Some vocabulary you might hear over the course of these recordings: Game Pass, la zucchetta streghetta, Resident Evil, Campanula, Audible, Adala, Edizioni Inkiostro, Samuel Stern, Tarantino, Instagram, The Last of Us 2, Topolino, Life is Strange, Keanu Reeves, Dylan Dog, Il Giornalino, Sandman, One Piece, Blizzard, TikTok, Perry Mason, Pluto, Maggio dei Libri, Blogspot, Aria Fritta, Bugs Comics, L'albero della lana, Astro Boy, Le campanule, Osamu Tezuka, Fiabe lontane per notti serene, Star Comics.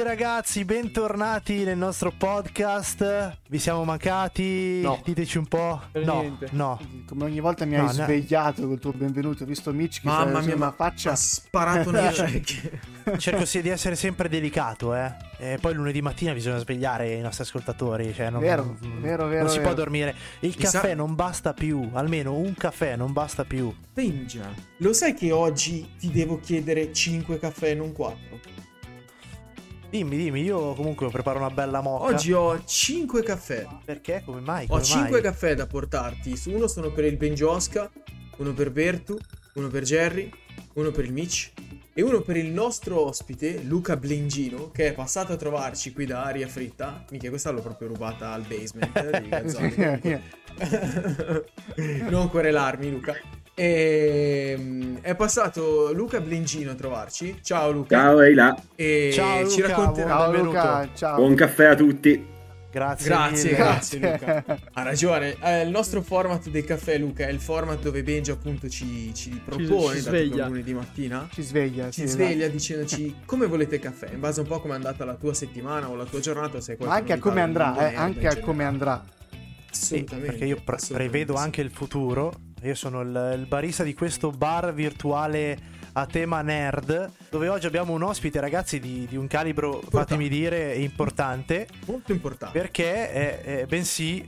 tutti ragazzi, bentornati nel nostro podcast. Vi siamo mancati? No. Diteci un po'. No. Come ogni volta mi hai svegliato col tuo benvenuto, ho visto Mitch che mamma mia, ma faccia ha sparato cerco di essere sempre delicato, E poi lunedì mattina bisogna svegliare i nostri ascoltatori, cioè non, vero, non si può dormire. Il caffè non basta più, almeno un caffè non basta più. Tengia, lo sai che oggi ti devo chiedere 5 caffè, non 4? Dimmi, io comunque preparo una bella mocca. Oggi ho 5 caffè. Perché? Come mai? Ho 5 caffè da portarti. Uno sono per il Benjosca, uno per Vertu, uno per Jerry, uno per il Mitch e uno per il nostro ospite Luca Blengino, che è passato a trovarci qui da Aria Fritta. Minchia, questa l'ho proprio rubata al basement di Gazzone. Non querelarmi, Luca. E è passato Luca Blengino a trovarci. Ciao Luca. Ciao, ehi là. E ciao Luca, ci racconterà. Ciao Luca, ciao. Buon caffè a tutti. Grazie Luca. Ha ragione. Il nostro format del caffè, Luca, è il format dove Benji appunto ci propone, ci sveglia lunedì mattina. Ci sveglia dicendoci come volete caffè, in base un po' come è andata la tua settimana o la tua giornata, o se anche a come andrà, anche a come andrà. Assolutamente. Sì, perché io prevedo anche il futuro. Io sono il barista di questo bar virtuale a tema nerd, dove oggi abbiamo un ospite, ragazzi, di un calibro, fatemi dire, importante. Molto importante. Perché è bensì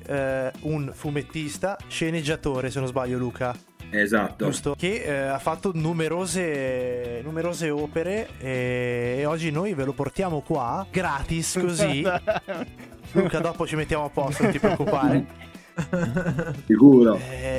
un fumettista, sceneggiatore, se non sbaglio, Luca. Esatto. Giusto? Che ha fatto numerose opere e oggi noi ve lo portiamo qua, gratis, così. Luca, dopo ci mettiamo a posto, non ti preoccupare. Sicuro.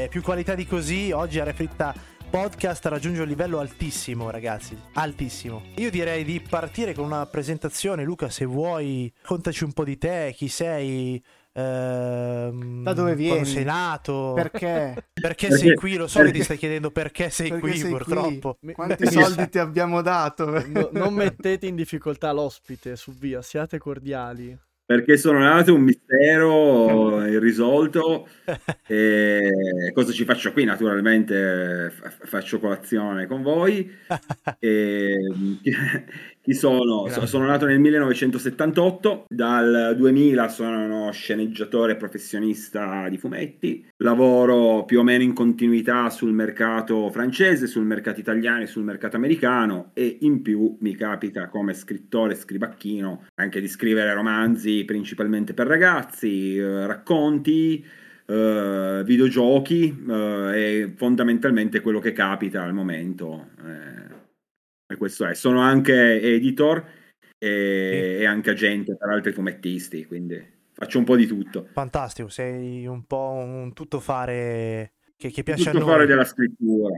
Più qualità di così oggi a Refritta Podcast raggiunge un livello altissimo, ragazzi, altissimo. Io direi di partire con una presentazione. Luca, se vuoi raccontaci un po' di te, chi sei, da dove vieni, quando sei nato, perché sei qui. Lo so che ti stai chiedendo perché sei qui, purtroppo. Quanti soldi ti abbiamo dato? No, non mettete in difficoltà l'ospite, su via, siate cordiali. Perché sono nato, un mistero irrisolto, e cosa ci faccio qui? Naturalmente faccio colazione con voi. E chi sono? Sono nato nel 1978, dal 2000 sono uno sceneggiatore professionista di fumetti, lavoro più o meno in continuità sul mercato francese, sul mercato italiano e sul mercato americano, e in più mi capita come scrittore scribacchino anche di scrivere romanzi principalmente per ragazzi, racconti, videogiochi, e fondamentalmente quello che capita al momento. E questo è. Sono anche editor e anche agente per altri fumettisti, quindi faccio un po' di tutto. Fantastico, sei un po' un tuttofare che piace a noi. Tuttofare della scrittura.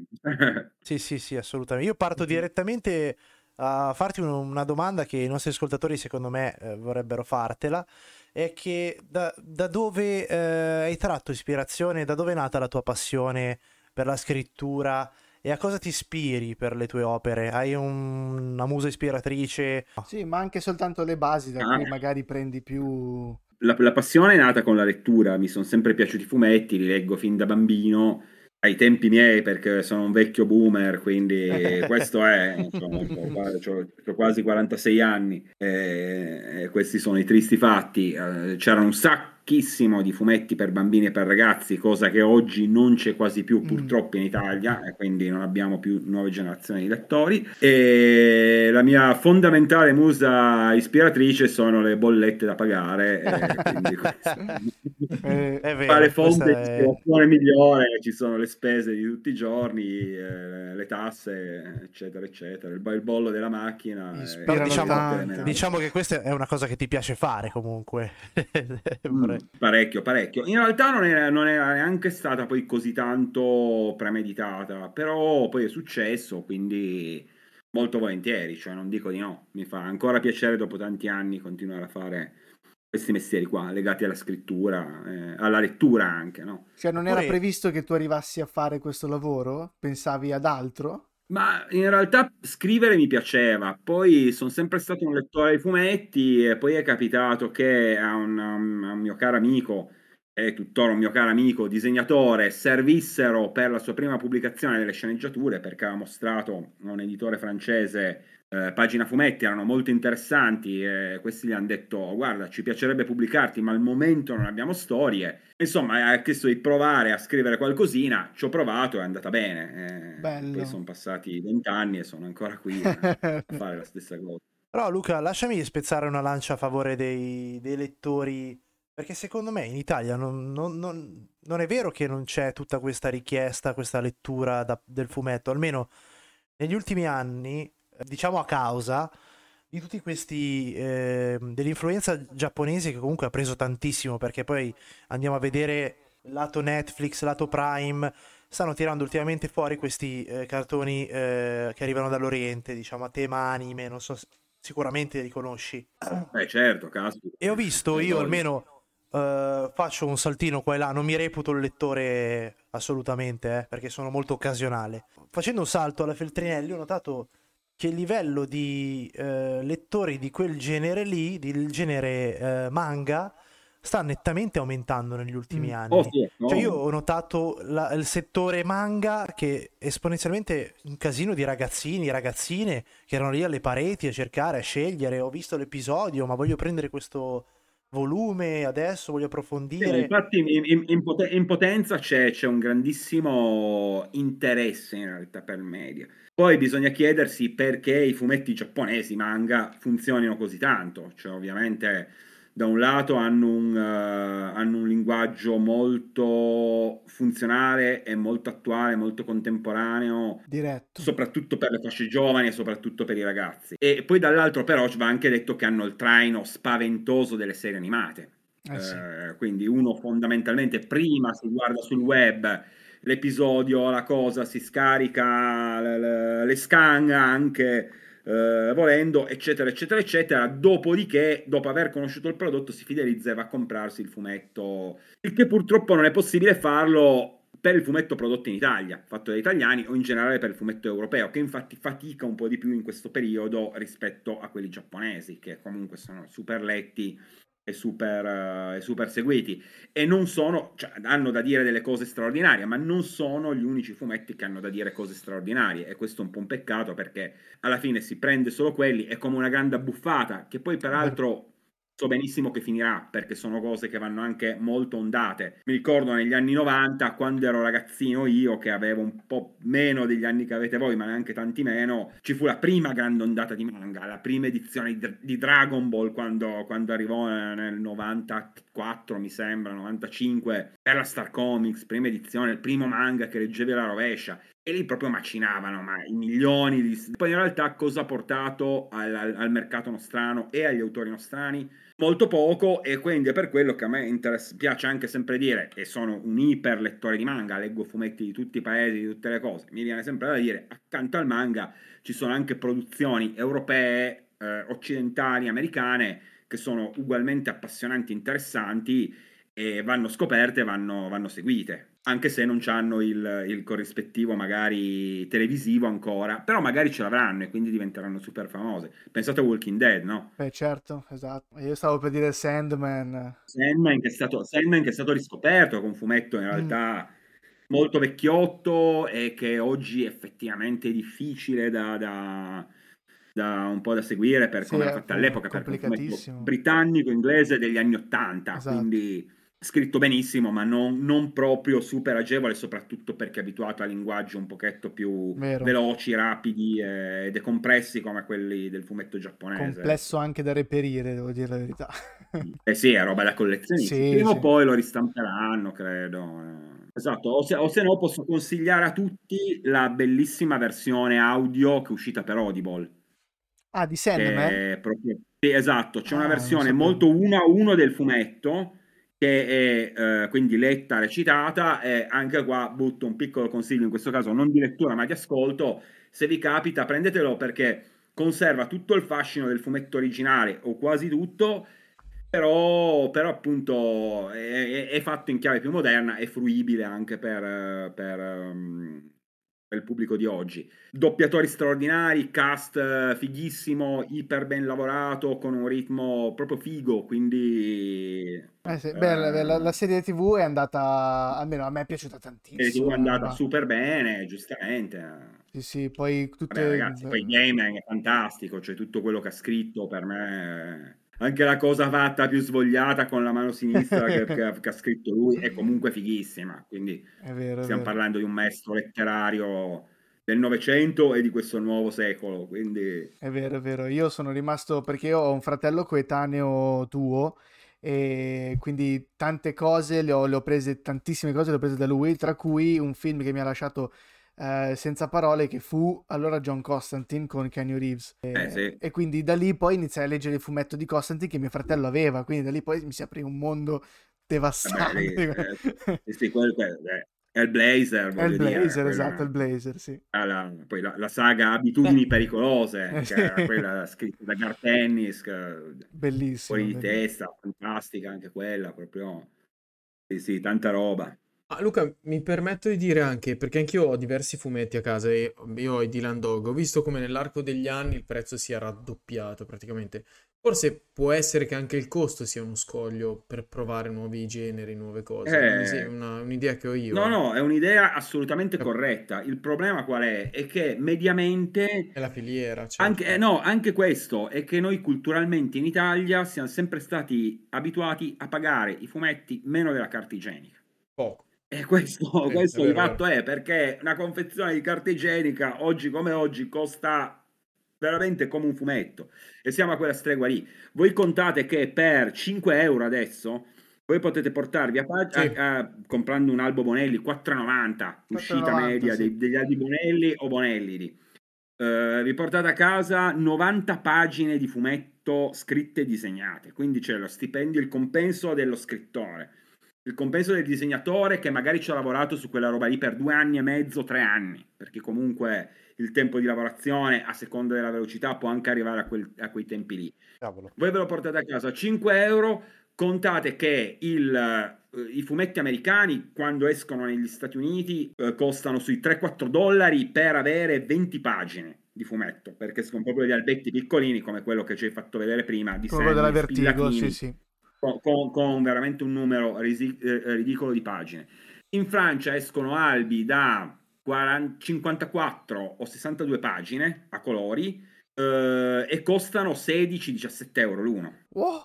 Sì, assolutamente. Io parto direttamente a farti una domanda che i nostri ascoltatori secondo me vorrebbero fartela, è che da dove hai tratto ispirazione, da dove è nata la tua passione per la scrittura? E a cosa ti ispiri per le tue opere? Hai una musa ispiratrice? Sì, ma anche soltanto le basi da cui magari prendi più. La passione è nata con la lettura. Mi sono sempre piaciuti i fumetti, li leggo fin da bambino, ai tempi miei, perché sono un vecchio boomer, quindi questo è, insomma, ho quasi 46 anni, e questi sono i tristi fatti. C'erano un sacchissimo di fumetti per bambini e per ragazzi, cosa che oggi non c'è quasi più purtroppo in Italia, e quindi non abbiamo più nuove generazioni di lettori. E la mia fondamentale musa ispiratrice sono le bollette da pagare, quindi è vero, fare fonte di ispirazione migliore. Ci sono le spese di tutti i giorni, le tasse, eccetera eccetera, il bollo della macchina. Però diciamo che questa è una cosa che ti piace fare comunque. Parecchio. In realtà non era neanche stata poi così tanto premeditata, però poi è successo, quindi molto volentieri, cioè non dico di no. Mi fa ancora piacere dopo tanti anni continuare a fare questi mestieri qua legati alla scrittura, alla lettura anche, no? Cioè non era previsto che tu arrivassi a fare questo lavoro? Pensavi ad altro? Ma in realtà scrivere mi piaceva, poi sono sempre stato un lettore di fumetti, e poi è capitato che a un mio caro amico, e tuttora un mio caro amico disegnatore, servissero per la sua prima pubblicazione delle sceneggiature, perché ha mostrato a un editore francese pagina fumetti erano molto interessanti e questi gli hanno detto: guarda, ci piacerebbe pubblicarti, ma al momento non abbiamo storie. Insomma, ha chiesto di provare a scrivere qualcosina, ci ho provato, è andata bene. Poi sono passati 20 anni e sono ancora qui a fare la stessa cosa. Però Luca, lasciami spezzare una lancia a favore dei lettori, perché secondo me in Italia non è vero che non c'è tutta questa richiesta, questa lettura del fumetto, almeno negli ultimi anni, diciamo a causa di tutti questi dell'influenza giapponese, che comunque ha preso tantissimo, perché poi andiamo a vedere lato Netflix, lato Prime, stanno tirando ultimamente fuori questi cartoni che arrivano dall'Oriente, diciamo a tema anime, non so, sicuramente li conosci. Certo, caspita. E ho visto, io almeno faccio un saltino qua e là, non mi reputo il lettore assolutamente, perché sono molto occasionale. Facendo un salto alla Feltrinelli ho notato che il livello di lettori di quel genere lì, del genere manga, sta nettamente aumentando negli ultimi anni. Sì, no. Cioè io ho notato il settore manga che esponenzialmente un casino di ragazzini, ragazzine che erano lì alle pareti a cercare, a scegliere, ho visto l'episodio, ma voglio prendere questo volume adesso, voglio approfondire. Infatti in potenza c'è un grandissimo interesse in realtà per media. Poi bisogna chiedersi perché i fumetti giapponesi manga funzionino così tanto. Cioè ovviamente da un lato hanno un linguaggio molto funzionale e molto attuale, molto contemporaneo, diretto, soprattutto per le fasce giovani e soprattutto per i ragazzi, e poi dall'altro però va anche detto che hanno il traino spaventoso delle serie animate, sì. Quindi uno fondamentalmente prima si guarda sul web l'episodio, la cosa, si scarica le scan anche volendo, eccetera eccetera eccetera, dopodiché, dopo aver conosciuto il prodotto, si fidelizza e va a comprarsi il fumetto, il che purtroppo non è possibile farlo per il fumetto prodotto in Italia, fatto da italiani, o in generale per il fumetto europeo, che infatti fatica un po' di più in questo periodo rispetto a quelli giapponesi, che comunque sono super letti e super seguiti, e non sono, cioè, hanno da dire delle cose straordinarie, ma non sono gli unici fumetti che hanno da dire cose straordinarie, e questo è un po' un peccato, perché alla fine si prende solo quelli, è come una grande abbuffata, che poi peraltro so benissimo che finirà, perché sono cose che vanno anche molto ondate. Mi ricordo negli anni 90, quando ero ragazzino io, che avevo un po' meno degli anni che avete voi, ma neanche tanti meno, ci fu la prima grande ondata di manga, la prima edizione di Dragon Ball, quando arrivò nel 94 mi sembra, 95, era Star Comics, prima edizione, il primo manga che leggevi alla rovescia, e lì proprio macinavano, ma i milioni di... Poi in realtà cosa ha portato al mercato nostrano e agli autori nostrani? Molto poco, e quindi è per quello che a me piace anche sempre dire, e sono un iper lettore di manga, leggo fumetti di tutti i paesi, di tutte le cose, mi viene sempre da dire, accanto al manga ci sono anche produzioni europee, occidentali, americane, che sono ugualmente appassionanti, interessanti, e vanno scoperte, vanno seguite, anche se non hanno il corrispettivo magari televisivo ancora, però magari ce l'avranno e quindi diventeranno super famose. Pensate a Walking Dead, no? Certo, esatto. Io stavo per dire Sandman che è stato riscoperto con fumetto in realtà molto vecchiotto, e che oggi effettivamente è difficile da un po' da seguire per come era fatta all'epoca, perché è un fumetto britannico, inglese degli anni 80, esatto. Quindi scritto benissimo, ma non proprio super agevole, soprattutto perché è abituato a linguaggi un pochetto più veloci, rapidi e decompressi come quelli del fumetto giapponese. Complesso anche da reperire, devo dire la verità. Sì, è roba da collezionista. Prima o poi lo ristamperanno, credo. Esatto, o se no posso consigliare a tutti la bellissima versione audio che è uscita per Audible. Ah, di Sandman? Proprio... Sì, esatto, c'è una versione molto 1-1 del fumetto, che è quindi letta, recitata, e anche qua butto un piccolo consiglio, in questo caso non di lettura ma di ascolto: se vi capita prendetelo, perché conserva tutto il fascino del fumetto originale, o quasi tutto, però appunto è fatto in chiave più moderna, è fruibile anche per il pubblico di oggi. Doppiatori straordinari, cast fighissimo, iper ben lavorato, con un ritmo proprio figo, quindi... sì, bella, la serie TV è andata, almeno a me è piaciuta tantissimo. È andata super bene, giustamente. Sì, poi tutte... Vabbè, ragazzi, poi Game è fantastico, cioè tutto quello che ha scritto per me... Anche la cosa fatta più svogliata con la mano sinistra che ha scritto lui è comunque fighissima, quindi è vero, stiamo parlando di un maestro letterario del Novecento e di questo nuovo secolo, quindi... È vero, io sono rimasto, perché io ho un fratello coetaneo tuo e quindi tante cose le ho prese da lui, tra cui un film che mi ha lasciato... senza parole, che fu allora John Constantine con Keanu Reeves sì. E quindi da lì poi iniziai a leggere il fumetto di Constantine che mio fratello aveva, quindi da lì poi mi si aprì un mondo devastante. È il Blazer, esatto, il Blazer, sì. Poi la saga Abitudini Pericolose, che era quella scritta da Garth Ennis, bellissima, fuori di testa, fantastica anche quella, proprio sì, tanta roba. Ah, Luca, mi permetto di dire anche, perché anch'io ho diversi fumetti a casa e io ho i Dylan Dog, ho visto come nell'arco degli anni il prezzo sia raddoppiato praticamente. Forse può essere che anche il costo sia uno scoglio per provare nuovi generi, nuove cose. È un'idea che ho io. No, è un'idea assolutamente corretta. Il problema qual è? È che mediamente... È la filiera. Certo. Anche questo è che noi culturalmente in Italia siamo sempre stati abituati a pagare i fumetti meno della carta igienica. Poco. E questo il fatto è perché una confezione di carta igienica oggi come oggi costa veramente come un fumetto e siamo a quella stregua lì. Voi contate che per 5 euro adesso voi potete portarvi comprando un albo Bonelli 4,90 uscita media, sì, degli albi Bonelli o Bonelli lì. Vi portate a casa 90 pagine di fumetto scritte e disegnate, quindi c'è lo stipendio, il compenso dello scrittore, il compenso del disegnatore che magari ci ha lavorato su quella roba lì per 2 anni e mezzo, 3 anni, perché comunque il tempo di lavorazione a seconda della velocità può anche arrivare a quei tempi lì. Cavolo. Voi ve lo portate a casa a 5 euro, contate che i fumetti americani quando escono negli Stati Uniti costano sui $3-4 per avere 20 pagine di fumetto, perché sono proprio gli albetti piccolini come quello che ci hai fatto vedere prima di quello della Vertigo, sì. Con veramente un numero ridicolo di pagine. In Francia escono albi da 54 o 62 pagine a colori e costano 16-17 euro l'uno. Wow,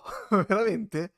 veramente?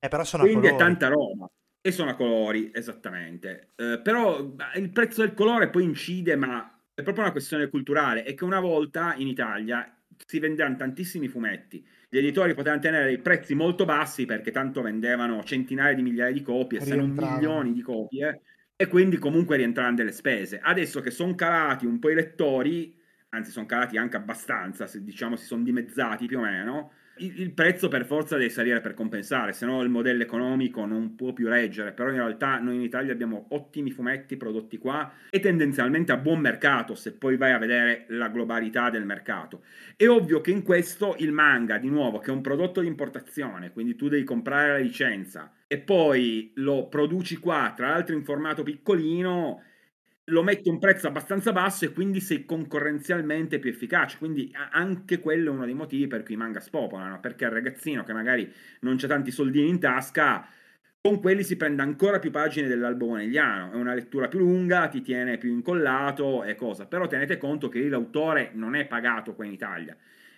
Però sono quindi a colori. È tanta roba. E sono a colori, esattamente. Però il prezzo del colore poi incide, ma è proprio una questione culturale. È che una volta in Italia si vendevano tantissimi fumetti. Gli editori potevano tenere dei prezzi molto bassi perché tanto vendevano centinaia di migliaia di copie, se non milioni di copie, e quindi comunque rientravano delle spese. Adesso che sono calati un po' i lettori, anzi sono calati anche abbastanza, se diciamo si sono dimezzati più o meno, il prezzo per forza deve salire per compensare, se no il modello economico non può più reggere. Però in realtà noi in Italia abbiamo ottimi fumetti prodotti qua e tendenzialmente a buon mercato, se poi vai a vedere la globalità del mercato. È ovvio che in questo il manga, di nuovo, che è un prodotto di importazione, quindi tu devi comprare la licenza e poi lo produci qua, tra l'altro in formato piccolino, lo metti a un prezzo abbastanza basso e quindi sei concorrenzialmente più efficace. Quindi anche quello è uno dei motivi per cui i manga spopolano, perché il ragazzino che magari non c'ha tanti soldini in tasca, con quelli si prende ancora più pagine dell'albo bonelliano, è una lettura più lunga, ti tiene più incollato e cosa. Però tenete conto che l'autore non è pagato qua in Italia,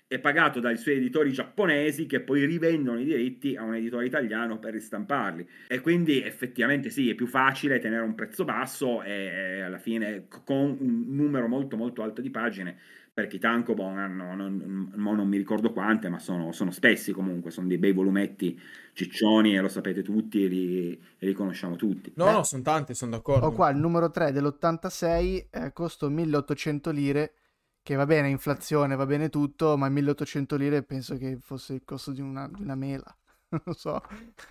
è pagato dai suoi editori giapponesi che poi rivendono i diritti a un editore italiano per ristamparli, e quindi effettivamente sì, è più facile tenere un prezzo basso e alla fine con un numero molto molto alto di pagine, perché tanco non mi ricordo quante, ma sono spessi comunque, sono dei bei volumetti ciccioni e lo sapete tutti e li conosciamo tutti. No, sono tanti, sono d'accordo. Ho qua il numero 3 dell'86, costo 1800 lire, che va bene, inflazione, va bene tutto, ma 1800 lire penso che fosse il costo di una mela, non so.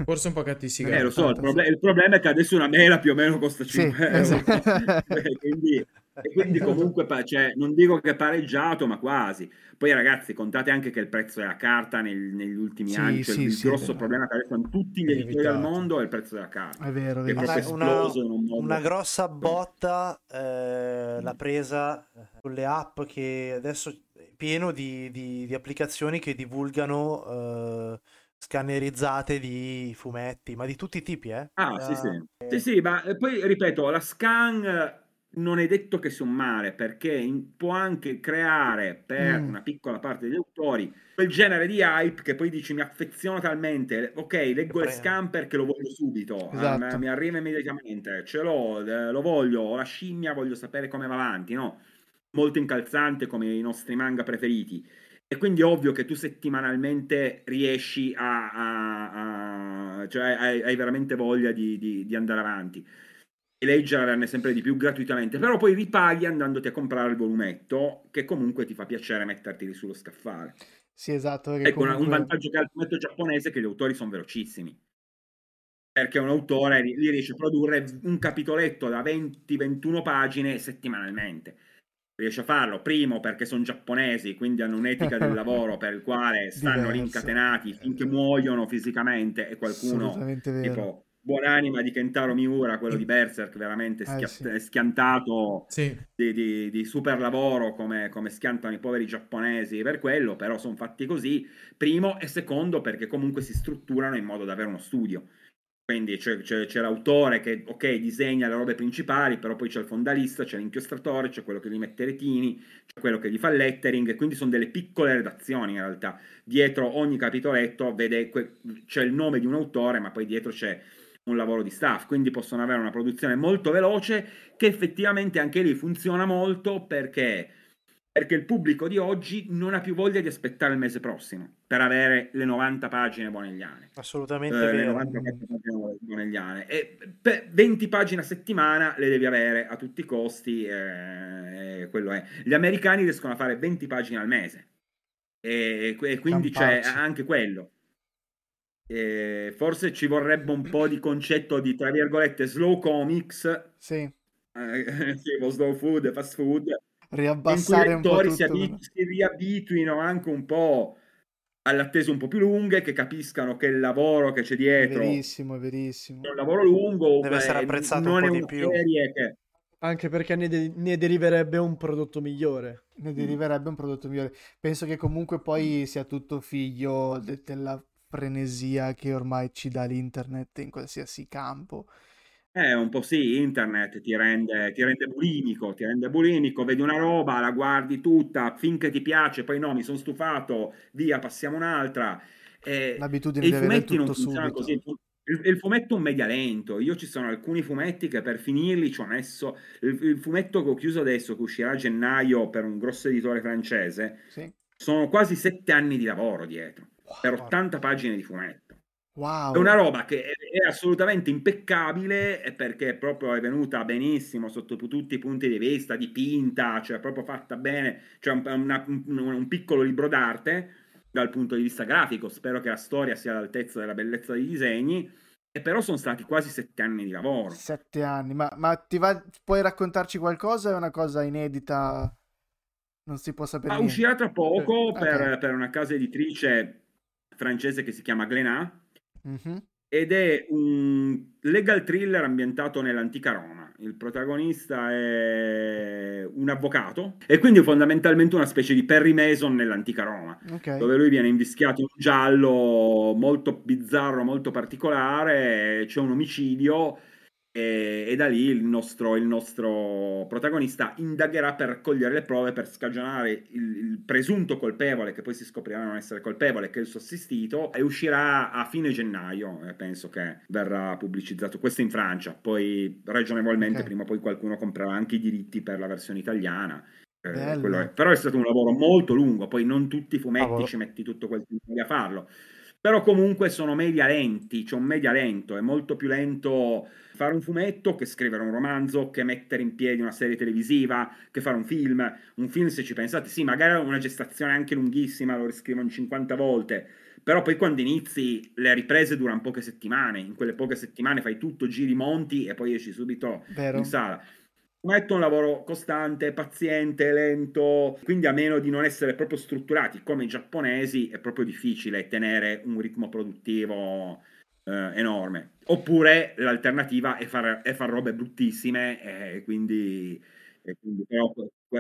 Forse un pacchetto di sigarette. Lo so, il problema è che adesso una mela più o meno costa 5 euro. Esatto. Quindi E quindi comunque, cioè, non dico che pareggiato, ma quasi. Poi ragazzi, contate anche che il prezzo della carta negli ultimi anni, cioè, il grosso problema che adesso hanno tutti gli editori al mondo è il prezzo della carta. È vero, è proprio esploso in un modo. Una grossa botta l'ha presa con le app, che adesso è pieno di applicazioni che divulgano scannerizzate di fumetti, ma di tutti i tipi, eh? Ah, sì, ma poi ripeto, la scan non è detto che sia un male, perché può anche creare per una piccola parte degli autori quel genere di hype che poi dici mi affeziono talmente, ok, leggo le scan perché lo voglio subito, esatto. Mi arriva immediatamente, ce l'ho, lo voglio, la scimmia, voglio sapere come va avanti, no? Molto incalzante come i nostri manga preferiti. E quindi è ovvio che tu settimanalmente riesci a cioè hai veramente voglia di andare avanti e leggerne sempre di più gratuitamente, però poi ripaghi andandoti a comprare il volumetto, che comunque ti fa piacere metterti lì sullo scaffale. Sì, esatto. Ecco, comunque un vantaggio che ha il fumetto giapponese è che gli autori sono velocissimi, perché un autore li riesce a produrre un capitoletto da 20-21 pagine settimanalmente. Riesce a farlo, primo perché sono giapponesi, quindi hanno un'etica del lavoro per il quale stanno rincatenati finché muoiono fisicamente, e qualcuno tipo buon'anima di Kentaro Miura, quello di Berserk, veramente schiantato di super lavoro, come schiantano i poveri giapponesi per quello, però sono fatti così, primo, e secondo perché comunque si strutturano in modo da avere uno studio. Quindi c'è l'autore che, ok, disegna le robe principali, però poi c'è il fondalista, c'è l'inchiostratore, c'è quello che gli mette retini, c'è quello che gli fa lettering, e quindi sono delle piccole redazioni in realtà. Dietro ogni capitoletto c'è il nome di un autore, ma poi dietro c'è un lavoro di staff, quindi possono avere una produzione molto veloce, che effettivamente anche lì funziona molto perché il pubblico di oggi non ha più voglia di aspettare il mese prossimo per avere le 90 pagine bonelliane. Assolutamente vero. Le 90 pagine bonelliane. E 20 pagine a settimana le devi avere a tutti i costi, quello è. Gli americani riescono a fare 20 pagine al mese, e quindi c'è anche quello. Forse ci vorrebbe un po' di concetto di, tra virgolette, slow comics. Sì. Slow food, fast food. Riabbassare un po' tutto, si riabituino anche un po' alle attese un po' più lunghe, che capiscono che il lavoro che c'è dietro è verissimo. È un lavoro lungo, deve essere apprezzato un po' di più, anche perché ne deriverebbe un prodotto migliore. Penso che comunque poi sia tutto figlio della frenesia che ormai ci dà l'internet in qualsiasi campo. Un po' sì, internet ti rende bulimico, vedi una roba, la guardi tutta finché ti piace, poi no, mi sono stufato, via, passiamo un'altra. L'abitudine di avere tutto subito. Così. Il fumetto è un media lento. Io ci sono alcuni fumetti che per finirli ci ho messo. Il fumetto che ho chiuso adesso, che uscirà a gennaio per un grosso editore francese, sono quasi 7 anni di lavoro dietro, per 80 pagine di fumetto. Wow. È una roba che è assolutamente impeccabile, perché proprio è venuta benissimo sotto tutti i punti di vista, dipinta, cioè proprio fatta bene, cioè un piccolo libro d'arte dal punto di vista grafico. Spero che la storia sia all'altezza della bellezza dei disegni, e però sono stati quasi 7 anni di lavoro. 7 anni, ma ti va? Puoi raccontarci qualcosa? È una cosa inedita, non si può sapere. Niente. Uscirà tra poco per una casa editrice francese che si chiama Glénat. Mm-hmm. Ed è un legal thriller ambientato nell'antica Roma. Il protagonista è un avvocato, e quindi fondamentalmente una specie di Perry Mason nell'antica Roma, dove lui viene invischiato in un giallo molto bizzarro, molto particolare. C'è un omicidio, e da lì il nostro protagonista indagherà per raccogliere le prove, per scagionare il presunto colpevole, che poi si scoprirà non essere colpevole, che è il suo assistito, e uscirà a fine gennaio, penso che verrà pubblicizzato. Questo in Francia, poi ragionevolmente prima o poi qualcuno comprerà anche i diritti per la versione italiana. Però è stato un lavoro molto lungo, poi non tutti i fumetti ci metti tutto quel tempo a farlo, però comunque sono media lenti, c'è un media lento. È molto più lento fare un fumetto che scrivere un romanzo, che mettere in piedi una serie televisiva, che fare un film. Un film, se ci pensate, sì, magari una gestazione anche lunghissima, lo riscrivono 50 volte, però poi quando inizi le riprese durano poche settimane, in quelle poche settimane fai tutto, giri, monti e poi esci subito in sala. ma è un lavoro costante, paziente, lento, quindi a meno di non essere proprio strutturati come i giapponesi è proprio difficile tenere un ritmo produttivo enorme. Oppure l'alternativa è far robe bruttissime e quindi però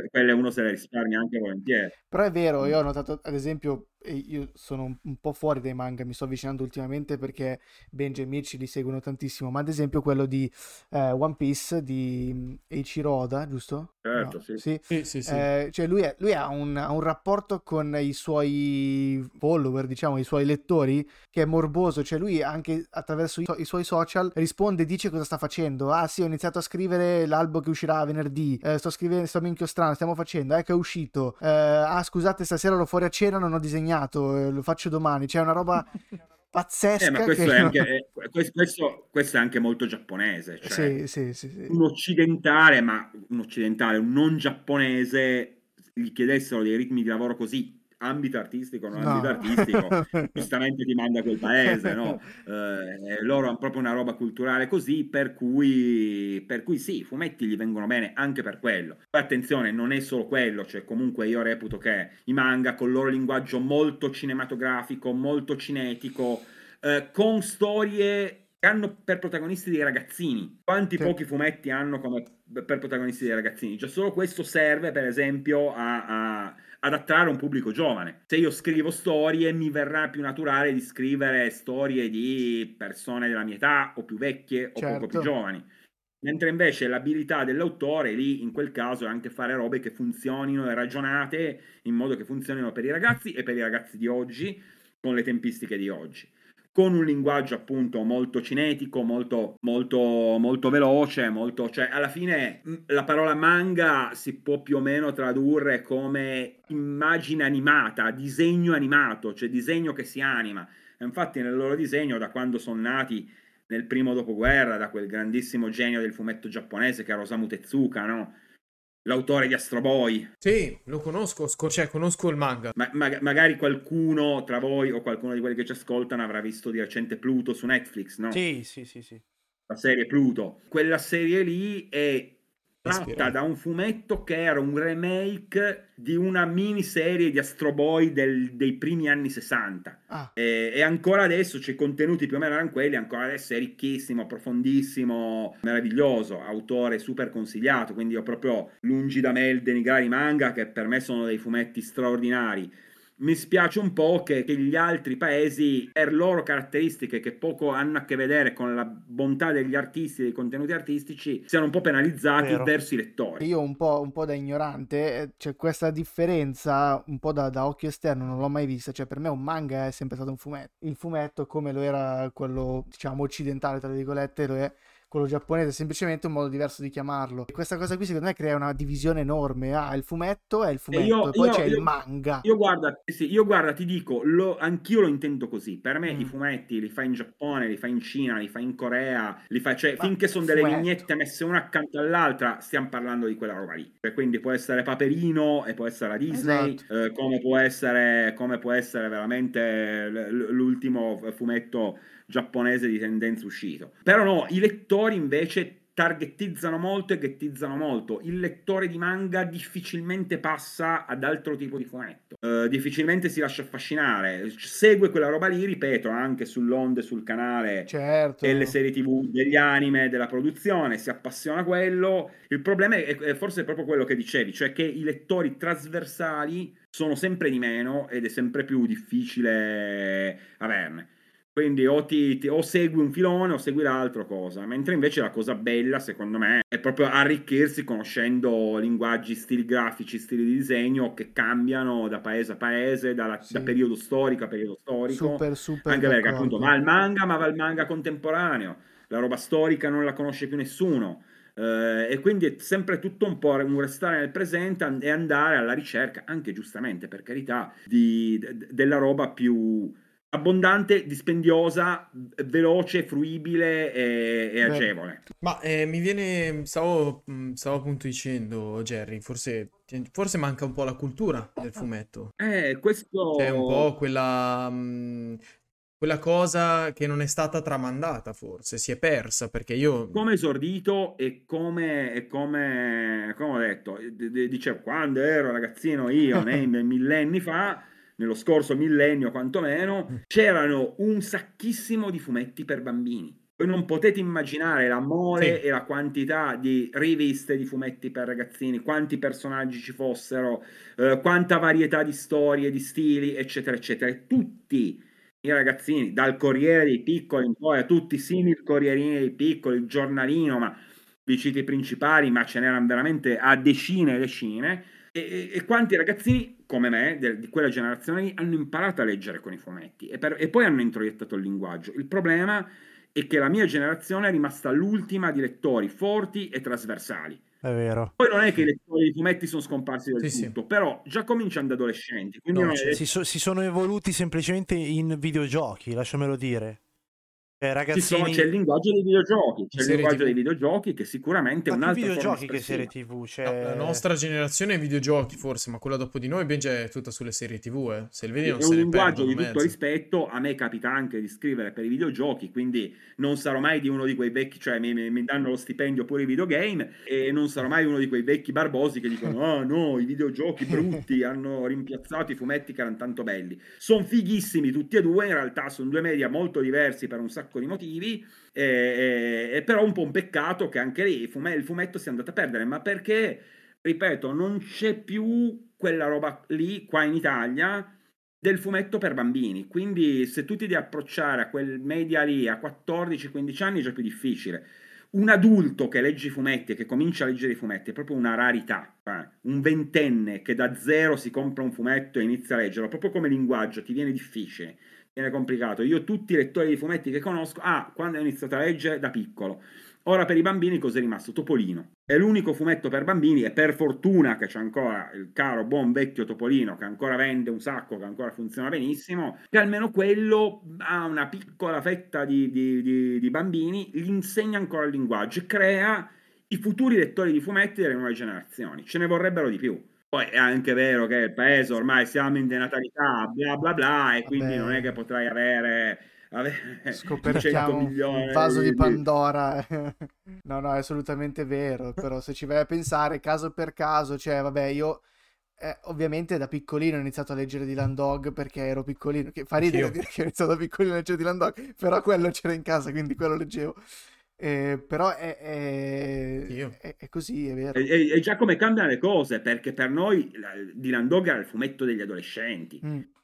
quelle uno se le risparmia anche volentieri. Però è vero, io ho notato, ad esempio, io sono un po' fuori dai manga, mi sto avvicinando ultimamente perché Benji e Mitch li seguono tantissimo, ma ad esempio quello di One Piece di Eiichiro Oda, giusto? Certo, no. Sì. Cioè lui ha un rapporto con i suoi follower, diciamo, i suoi lettori, che è morboso, cioè lui anche attraverso i suoi social risponde, dice cosa sta facendo. Ah sì, ho iniziato a scrivere l'albo che uscirà venerdì, sto minchio strano, stiamo facendo, ecco è uscito, scusate stasera ero fuori a cena, non ho disegnato, lo faccio domani, c'è una roba pazzesca. Ma questo, che... questo è anche molto giapponese, cioè sì. Un occidentale, un non giapponese, gli chiedessero dei ritmi di lavoro così, ambito artistico giustamente ti manda a quel paese, no? Loro hanno proprio una roba culturale così, per cui sì, i fumetti gli vengono bene anche per quello. Poi attenzione, non è solo quello, cioè comunque io reputo che i manga col loro linguaggio molto cinematografico, molto cinetico, con storie che hanno per protagonisti dei ragazzini. Quanti pochi fumetti hanno come per protagonisti dei ragazzini? Già solo questo serve per esempio ad attrarre un pubblico giovane. Se io scrivo storie, mi verrà più naturale di scrivere storie di persone della mia età o più vecchie o poco più giovani. Mentre invece l'abilità dell'autore lì in quel caso è anche fare robe che funzionino e ragionate in modo che funzionino per i ragazzi e per i ragazzi di oggi, con le tempistiche di oggi, con un linguaggio appunto molto cinetico, molto veloce, molto, cioè alla fine la parola manga si può più o meno tradurre come immagine animata, disegno animato, cioè disegno che si anima. E infatti nel loro disegno, da quando sono nati nel primo dopoguerra, da quel grandissimo genio del fumetto giapponese che era Osamu Tezuka, no? L'autore di Astro Boy. Sì, lo conosco, conosco il manga. Magari qualcuno tra voi o qualcuno di quelli che ci ascoltano avrà visto di recente Pluto su Netflix, no? Sì. La serie Pluto. Quella serie lì è tratta da un fumetto che era un remake di una miniserie di Astro Boy dei primi anni 60. E ancora adesso c'è contenuti più o meno erano quelli, ancora adesso è ricchissimo, profondissimo, meraviglioso, autore super consigliato, quindi io proprio, lungi da me il denigrare i manga, che per me sono dei fumetti straordinari. Mi spiace un po' che gli altri paesi, per loro caratteristiche che poco hanno a che vedere con la bontà degli artisti, dei contenuti artistici, siano un po' penalizzati verso i lettori. Io un po' da ignorante, c'è questa differenza un po' da occhio esterno, non l'ho mai vista, cioè per me un manga è sempre stato un fumetto. Il fumetto, come lo era quello, diciamo, occidentale, tra virgolette, lo è quello giapponese, semplicemente un modo diverso di chiamarlo. Questa cosa qui secondo me crea una divisione enorme. Il fumetto è il fumetto, e poi c'è il manga. Io guarda, ti dico, anch'io lo intendo così. Per me i fumetti li fai in Giappone, li fai in Cina, li fai in Corea, finché sono delle vignette messe una accanto all'altra, stiamo parlando di quella roba lì. E quindi può essere Paperino e può essere la Disney, esatto. come può essere veramente l'ultimo fumetto giapponese di tendenza uscito. Però no, i lettori invece targettizzano molto. Il lettore di manga difficilmente passa ad altro tipo di fumetto, difficilmente si lascia affascinare, segue quella roba lì, ripeto, anche sull'onde, sul canale delle serie TV, degli anime, della produzione, si appassiona a quello. Il problema è forse proprio quello che dicevi, cioè che i lettori trasversali sono sempre di meno ed è sempre più difficile averne. Quindi o segui un filone o segui l'altra cosa, mentre invece la cosa bella secondo me è proprio arricchirsi conoscendo linguaggi, stili grafici, stili di disegno che cambiano da paese a paese, da periodo storico a periodo storico, super anche d'accordo. Perché appunto va il manga contemporaneo, la roba storica non la conosce più nessuno, e quindi è sempre tutto un po' un restare nel presente e andare alla ricerca, anche giustamente per carità, della roba più abbondante, dispendiosa, veloce, fruibile e agevole. Ma stavo appunto dicendo, Jerry, forse manca un po' la cultura del fumetto. Questo è un po' quella quella cosa che non è stata tramandata, forse si è persa, perché io come esordito e come ho detto, dicevo, quando ero ragazzino io millenni fa, nello scorso millennio quantomeno, c'erano un sacchissimo di fumetti per bambini. Voi non potete immaginare l'amore e la quantità di riviste di fumetti per ragazzini, quanti personaggi ci fossero, quanta varietà di storie, di stili, eccetera, eccetera. E tutti i ragazzini, dal Corriere dei Piccoli in poi, a tutti i simili Corrierini dei Piccoli, il giornalino, ma i siti principali, ma ce n'erano veramente a decine e decine. E quanti ragazzini come me di quella generazione lì hanno imparato a leggere con i fumetti e poi hanno introiettato il linguaggio. Il problema è che la mia generazione è rimasta l'ultima di lettori forti e trasversali. È vero. Poi non è che i lettori di fumetti sono scomparsi del tutto, però già cominciano da adolescenti. Quindi si sono evoluti semplicemente in videogiochi, lasciamelo dire. Ragazzini... c'è il linguaggio dei videogiochi, c'è il linguaggio dei videogiochi che sicuramente è un'altra videogiochi forma che serie TV, cioè... no, la nostra generazione è videogiochi forse, ma quella dopo di noi invece è tutta sulle serie TV, se il video non se ne perdono. È un linguaggio di tutto rispetto. A me capita anche di scrivere per i videogiochi, quindi non sarò mai di uno di quei vecchi, cioè mi danno lo stipendio pure i videogame, e non sarò mai uno di quei vecchi barbosi che dicono oh no, i videogiochi brutti hanno rimpiazzato i fumetti che erano tanto belli. Sono fighissimi tutti e due, in realtà sono due media molto diversi per un sacco di motivi, però un po' un peccato che anche lì il fumetto sia andato a perdere, ma perché, ripeto, non c'è più quella roba lì qua in Italia del fumetto per bambini. Quindi se tu ti devi approcciare a quel media lì a 14-15 anni è già più difficile. Un adulto che legge i fumetti e che comincia a leggere i fumetti è proprio una rarità. Un ventenne che da zero si compra un fumetto e inizia a leggerlo, proprio come linguaggio ti viene difficile, viene complicato. Io tutti i lettori di fumetti che conosco, quando ho iniziato a leggere da piccolo. Ora per i bambini cos'è rimasto? Topolino. È l'unico fumetto per bambini, e per fortuna che c'è ancora il caro buon vecchio Topolino, che ancora vende un sacco, che ancora funziona benissimo, che almeno quello ha una piccola fetta di bambini, gli insegna ancora il linguaggio e crea i futuri lettori di fumetti delle nuove generazioni. Ce ne vorrebbero di più. Poi è anche vero che il paese ormai siamo in denatalità, bla bla bla, e quindi non è che potrai avere 100 milioni. Il vaso di Pandora. No, è assolutamente vero, però se ci vai a pensare caso per caso, cioè vabbè, io ovviamente da piccolino ho iniziato a leggere Dylan Dog perché ero piccolino, che fa ridere dire che ho iniziato da piccolino a leggere Dylan Dog, però quello c'era in casa, quindi quello leggevo. Però è così, è vero. È già come cambiano le cose, perché per noi Dylan Dog era il fumetto degli adolescenti,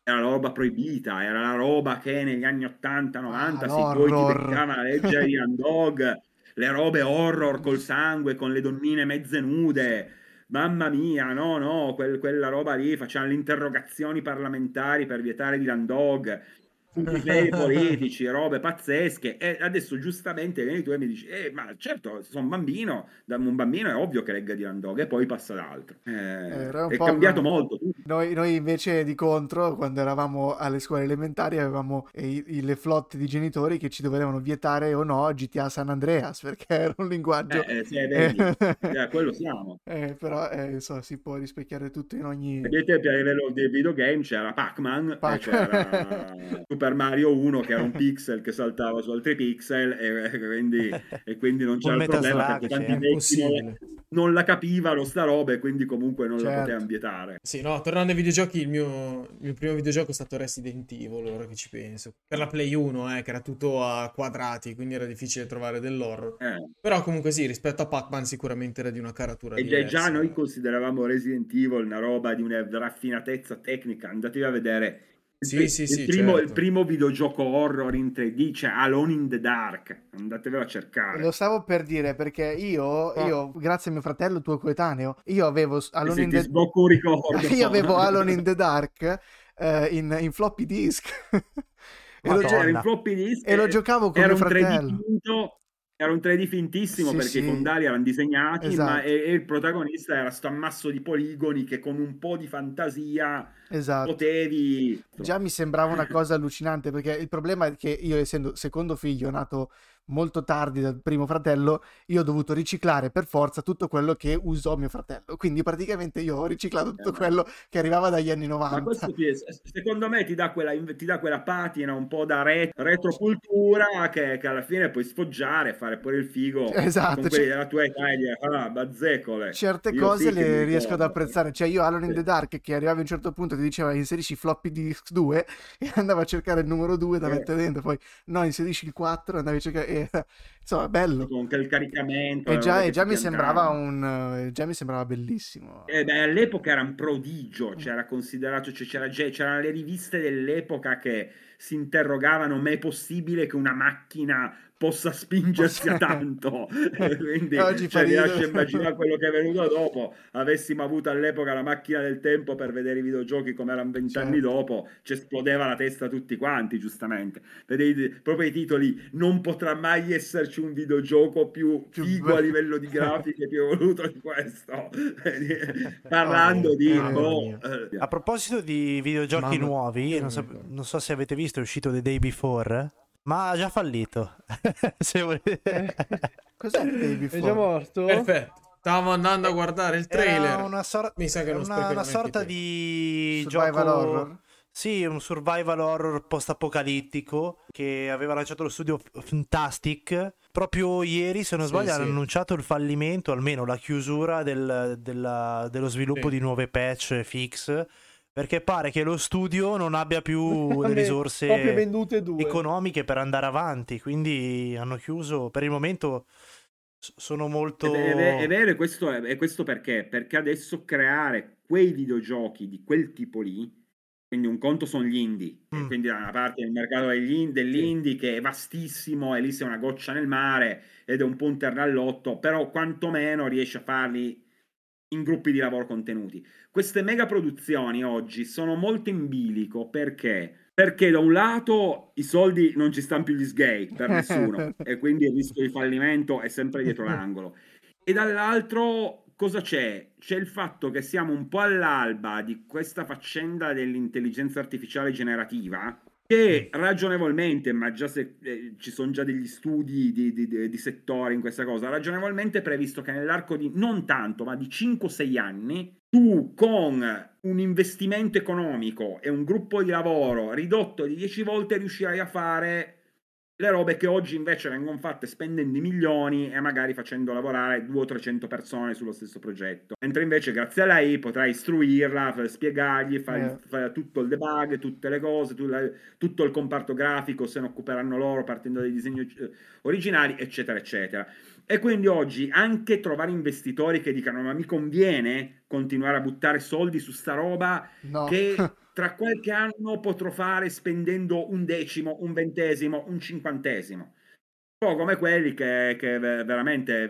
era la roba proibita, era la roba che negli anni 80-90 se poi ti beccava a leggere Dylan Dog, le robe horror col sangue, con le donnine mezze nude, mamma mia, no, quella roba lì, facevano le interrogazioni parlamentari per vietare Dylan Dog, i politici, robe pazzesche. E adesso giustamente vieni tu e mi dici ma certo, sono un bambino è ovvio che legga Dylan Dog e poi passa ad altro. È cambiato molto. Noi invece di contro, quando eravamo alle scuole elementari, avevamo le flotte di genitori che ci dovevano vietare o no GTA San Andreas perché era un linguaggio quello siamo però insomma, si può rispecchiare tutto in ogni... a livello di videogame c'era Pac-Man. Super Mario 1 che era un pixel che saltava su altri pixel e quindi non c'era il problema perché tanti vecchi non la capivano sta roba e quindi comunque non la potevano vietare. Sì, no, tornando ai videogiochi, il mio primo videogioco è stato Resident Evil, ora che ci penso, per la Play 1 che era tutto a quadrati, quindi era difficile trovare dell'horror, però comunque sì, rispetto a Pac-Man sicuramente era di una caratura diversa. E già noi consideravamo Resident Evil una roba di una raffinatezza tecnica, andatevi a vedere. Il primo videogioco horror in 3D, cioè Alone in the Dark, andatevelo a cercare. Lo stavo per dire perché io grazie a mio fratello tuo coetaneo, io avevo Alone in the Dark, io avevo Alone in the Dark in floppy disk e lo giocavo con mio fratello. Era un 3D fintissimo perché i fondali erano disegnati, esatto. E il protagonista era sto ammasso di poligoni che con un po' di fantasia potevi... Già mi sembrava una cosa allucinante, perché il problema è che io, essendo secondo figlio nato molto tardi dal primo fratello, io ho dovuto riciclare per forza tutto quello che usò mio fratello, quindi praticamente io ho riciclato tutto quello che arrivava dagli anni 90. Ma questo secondo me ti dà quella patina un po' da retrocultura che alla fine puoi sfoggiare, fare pure il figo, esatto, con quelli della tua età e gli bazzecole. Certe io cose le riesco ad apprezzare, cioè io Alone in the Dark, che arrivava a un certo punto ti diceva inserisci floppy disk 2 e andavo a cercare il numero 2 da mettere dentro, poi no, inserisci il 4 e andavi a cercare. Insomma, bello, con il caricamento e già mi sembrava bellissimo. All'epoca era un prodigio, c'era considerato, c'erano le riviste dell'epoca che si interrogavano: ma è possibile che una macchina possa spingersi a tanto? Quindi mi lascia immaginare quello che è venuto dopo. Avessimo avuto all'epoca la macchina del tempo per vedere i videogiochi come erano 20 anni dopo, ci esplodeva la testa a tutti quanti, giustamente. Vedete proprio i titoli: non potrà mai esserci un videogioco più figo a livello di grafiche, più evoluto di questo. Parlando a proposito di videogiochi nuovi, non so se avete visto, è uscito The Day Before, ma ha già fallito. Se volete. Cos'è The Day Before? È già morto? Perfetto. Stavo andando a guardare il trailer. Era una sorta di survival horror. Sì, un survival horror post-apocalittico che aveva lanciato lo studio Fantastic. Proprio ieri, se non sbaglio, hanno annunciato il fallimento, almeno la chiusura dello sviluppo di nuove patch fix, perché pare che lo studio non abbia più le risorse economiche per andare avanti, quindi hanno chiuso per il momento. Sono molto è vero, questo perché adesso creare quei videogiochi di quel tipo lì, quindi un conto sono gli indie, quindi da una parte il mercato dell'indie che è vastissimo e lì sei una goccia nel mare ed è un po' un ternallotto, però quantomeno riesci a farli in gruppi di lavoro contenuti. Queste mega produzioni oggi sono molto in bilico perché da un lato i soldi non ci stanno più gli sgay per nessuno e quindi il rischio di fallimento è sempre dietro l'angolo, e dall'altro cosa c'è? C'è il fatto che siamo un po' all'alba di questa faccenda dell'intelligenza artificiale generativa, che ragionevolmente, ma già se ci sono già degli studi di settore in questa cosa, ragionevolmente è previsto che nell'arco di non tanto, ma di 5-6 anni, tu con un investimento economico e un gruppo di lavoro ridotto di 10 volte riuscirai a fare le robe che oggi invece vengono fatte spendendo milioni e magari facendo lavorare 200-300 persone sullo stesso progetto. Mentre invece grazie a lei potrai istruirla, spiegargli, fare tutto il debug, tutte le cose, tutto il comparto grafico se ne occuperanno loro partendo dai disegni originali, eccetera, eccetera. E quindi oggi anche trovare investitori che dicano ma mi conviene continuare a buttare soldi su sta roba che... tra qualche anno potrò fare spendendo 1/10, 1/20, 1/50. Un po' come quelli che veramente...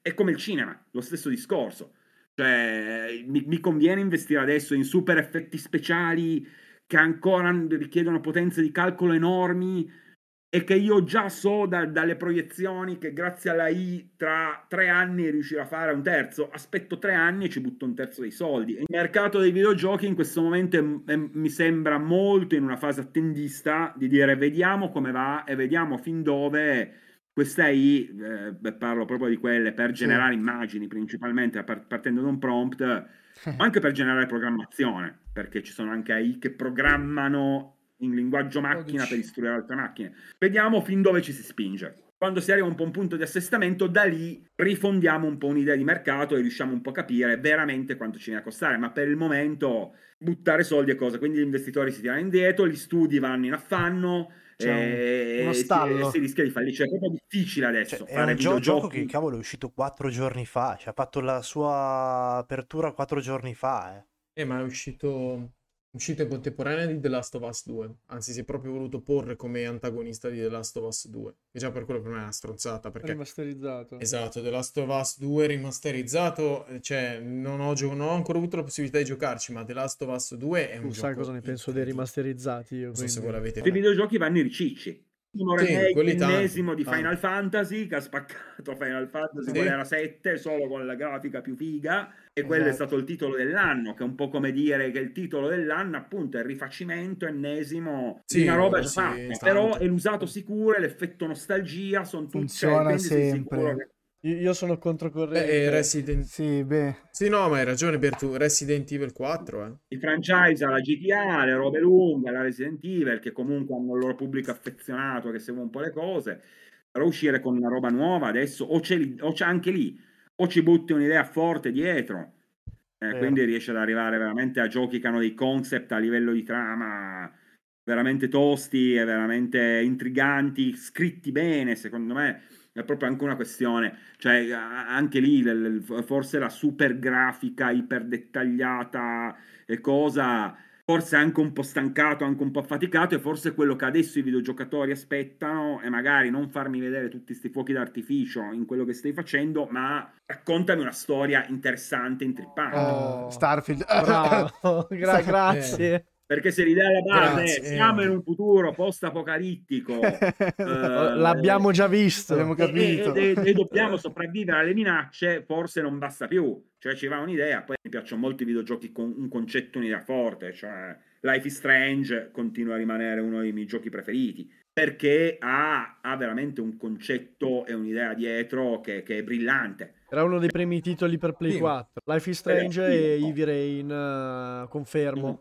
è come il cinema, lo stesso discorso. Cioè, mi conviene investire adesso in super effetti speciali che ancora richiedono potenze di calcolo enormi e che io già so dalle proiezioni che grazie alla AI tra 3 anni riuscirà a fare 1/3, aspetto 3 anni e ci butto 1/3 dei soldi. Il mercato dei videogiochi in questo momento mi sembra molto in una fase attendista di dire vediamo come va e vediamo fin dove questa AI, parlo proprio di quelle per generare immagini principalmente partendo da un prompt, ma anche per generare programmazione, perché ci sono anche AI che programmano in linguaggio macchina per istruire altre macchine. Vediamo fin dove ci si spinge. Quando si arriva un po' a un punto di assestamento, da lì rifondiamo un po' un'idea di mercato e riusciamo un po' a capire veramente quanto ci viene a costare, ma per il momento buttare soldi è cosa, quindi gli investitori si tirano indietro, gli studi vanno in affanno, uno stallo. Si rischia di fallire, cioè è proprio difficile adesso fare è un gioco che cavolo è uscito 4 giorni fa, cioè, ha fatto la sua apertura 4 giorni fa ma è uscito in contemporanea di The Last of Us 2, anzi si è proprio voluto porre come antagonista di The Last of Us 2, che già per quello per me è una stronzata, perché... Rimasterizzato. Esatto, The Last of Us 2 rimasterizzato, cioè non ho ancora avuto la possibilità di giocarci, ma The Last of Us 2 è un gioco... Tu sai cosa ne penso dei rimasterizzati io, quindi... Non so se voi l'avete... I videogiochi vanno in ricicci. l'ennesimo di Final Fantasy, che ha spaccato Final Fantasy, quella era 7 solo con la grafica più figa, e quello è stato il titolo dell'anno, che è un po' come dire che il titolo dell'anno appunto è il rifacimento ennesimo di una roba fatta, però è l'usato sicuro, l'effetto nostalgia, funziona sempre. Io sono controcorrente. Ma hai ragione Bertu, Resident Evil 4 il franchise alla GTA, le robe lunghe, la Resident Evil, che comunque hanno il loro pubblico affezionato che segue un po' le cose, però uscire con una roba nuova adesso o c'è anche lì, o ci butti un'idea forte dietro, quindi riesce ad arrivare veramente a giochi che hanno dei concept a livello di trama veramente tosti e veramente intriganti, scritti bene. Secondo me è proprio anche una questione, cioè anche lì forse la super grafica iper dettagliata e cosa, forse anche un po' stancato, anche un po' affaticato, e forse quello che adesso i videogiocatori aspettano è magari non farmi vedere tutti sti fuochi d'artificio in quello che stai facendo, ma raccontami una storia interessante, intrippante. Starfield, bravo. Grazie. Perché se l'idea è la base, siamo in un futuro post-apocalittico. L'abbiamo già visto, abbiamo capito. E dobbiamo sopravvivere alle minacce, forse non basta più. Cioè ci va un'idea, poi mi piacciono molti videogiochi con un concetto, un'idea forte. Cioè Life is Strange continua a rimanere uno dei miei giochi preferiti, perché ha veramente un concetto e un'idea dietro che è brillante. Era uno dei primi titoli per Play 4. Life is Strange e Heavy Rain, confermo.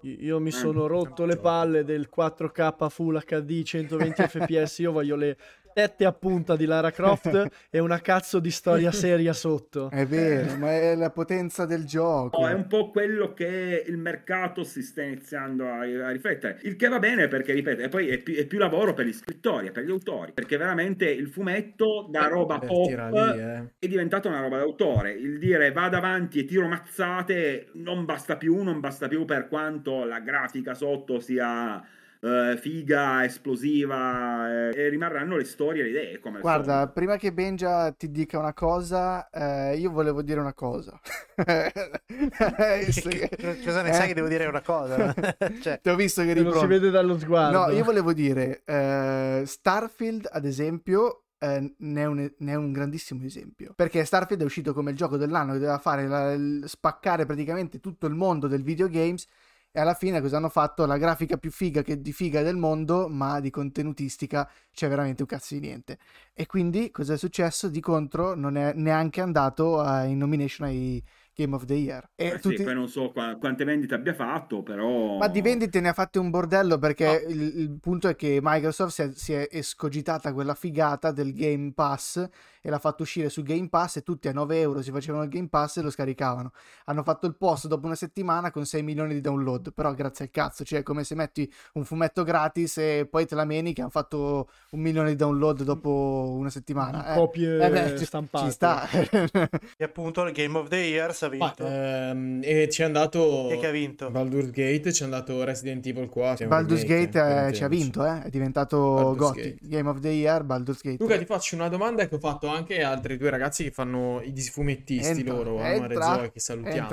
Io mi sono rotto le palle del 4K Full HD 120 fps, io voglio le tette a punta di Lara Croft e una cazzo di storia seria sotto. È vero, ma è la potenza del gioco. È un po' quello che il mercato si sta iniziando a riflettere, il che va bene, perché ripeto, e poi è più lavoro per gli scrittori e per gli autori, perché veramente il fumetto da roba pop è diventato una roba d'autore. Il dire vado avanti e tiro mazzate non basta più, per quanto la grafica sotto sia figa, esplosiva, e rimarranno le storie e le idee. Come guarda, prima che Benja ti dica una cosa, io volevo dire una cosa. Cosa ne sai che devo dire una cosa? Cioè, ti ho visto che non si vede dallo sguardo. No, io volevo dire Starfield ad esempio ne è un grandissimo esempio, perché Starfield è uscito come il gioco dell'anno che doveva fare spaccare praticamente tutto il mondo del videogames. E alla fine cosa hanno fatto? La grafica più figa che di figa del mondo, ma di contenutistica c'è veramente un cazzo di niente. E quindi cosa è successo? Di contro non è neanche andato in nomination ai Game of the Year. E tutti... poi non so quante vendite abbia fatto, però... Ma di vendite ne ha fatte un bordello, perché il punto è che Microsoft si è escogitata quella figata del Game Pass e l'ha fatto uscire su Game Pass, e tutti a €9 si facevano il Game Pass e lo scaricavano. Hanno fatto il post dopo una settimana con 6 milioni di download, però grazie al cazzo, cioè è come se metti un fumetto gratis e poi te la meni che hanno fatto 1 milione di download dopo una settimana. Copie stampate. Ci sta. E appunto il Game of the Year ha vinto. E ci è andato... Che ha vinto? Baldur's Gate, ci è andato Resident Evil 4. Baldur's Gate ci ha vinto, è diventato GOTY. Game of the Year, Baldur's Gate. Luca, ti faccio una domanda che ho fatto anche altri due ragazzi che fanno i fumettisti loro, Amare Zoe, che salutiamo.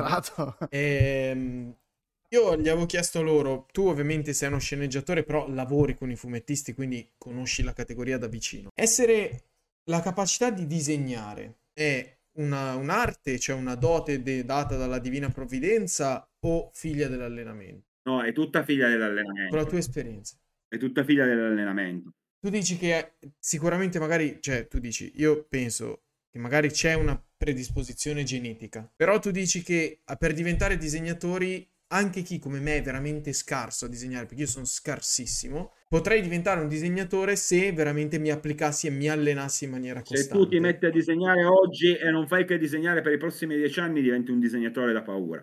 Io gli avevo chiesto loro, tu ovviamente sei uno sceneggiatore, però lavori con i fumettisti, quindi conosci la categoria da vicino. Essere la capacità di disegnare è un'arte, cioè una dote data dalla divina provvidenza, o figlia dell'allenamento? No, è tutta figlia dell'allenamento. Con la tua esperienza. È tutta figlia dell'allenamento. Tu dici che sicuramente magari, cioè tu dici, io penso che magari c'è una predisposizione genetica, però tu dici che per diventare disegnatori anche chi come me è veramente scarso a disegnare, perché io sono scarsissimo, potrei diventare un disegnatore se veramente mi applicassi e mi allenassi in maniera costante. Se tu ti metti a disegnare oggi e non fai che disegnare per i prossimi 10 anni, diventi un disegnatore da paura,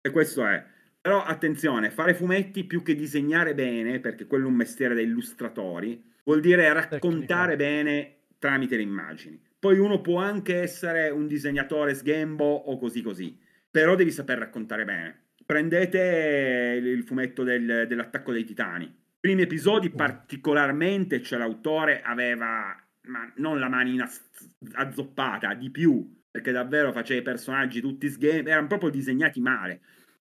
e questo è. Però attenzione, fare fumetti più che disegnare bene, perché quello è un mestiere da illustratori, vuol dire raccontare bene tramite le immagini. Poi uno può anche essere un disegnatore sghembo o così, però devi saper raccontare bene. Prendete il fumetto dell'Attacco dei Titani. Primi episodi particolarmente, cioè l'autore aveva non la manina azzoppata, di più, perché davvero faceva i personaggi tutti sghembi, erano proprio disegnati male.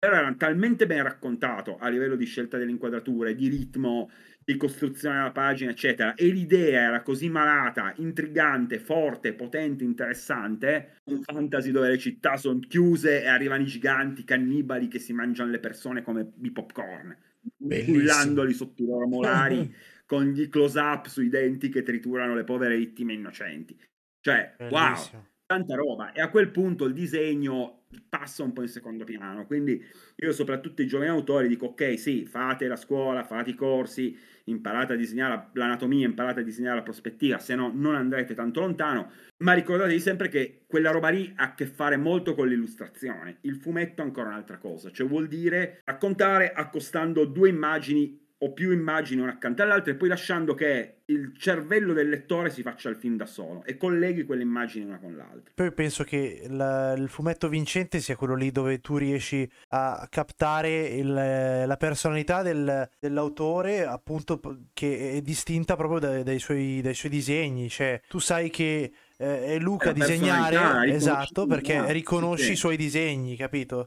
però era talmente ben raccontato a livello di scelta delle inquadrature, di ritmo, di costruzione della pagina, eccetera, e l'idea era così malata, intrigante, forte, potente, interessante. Un fantasy dove le città sono chiuse e arrivano i giganti cannibali che si mangiano le persone come i popcorn, cullandoli sotto i loro molari con gli close up sui denti che triturano le povere vittime innocenti, cioè bellissimo. Wow, tanta roba. E a quel punto il disegno passa un po' in secondo piano, quindi io soprattutto ai giovani autori dico ok, sì, fate la scuola, fate i corsi, imparate a disegnare l'anatomia, imparate a disegnare la prospettiva, se no non andrete tanto lontano, ma ricordatevi sempre che quella roba lì ha a che fare molto con l'illustrazione, il fumetto è ancora un'altra cosa, cioè vuol dire raccontare accostando due immagini o più immagini una accanto all'altra e poi lasciando che il cervello del lettore si faccia il film da solo e colleghi quelle immagini una con l'altra. Poi penso che il fumetto vincente sia quello lì dove tu riesci a captare la personalità dell'autore, appunto, che è distinta proprio dai suoi disegni, cioè tu sai che è Luca a disegnare, esatto, perché riconosci i suoi disegni, capito?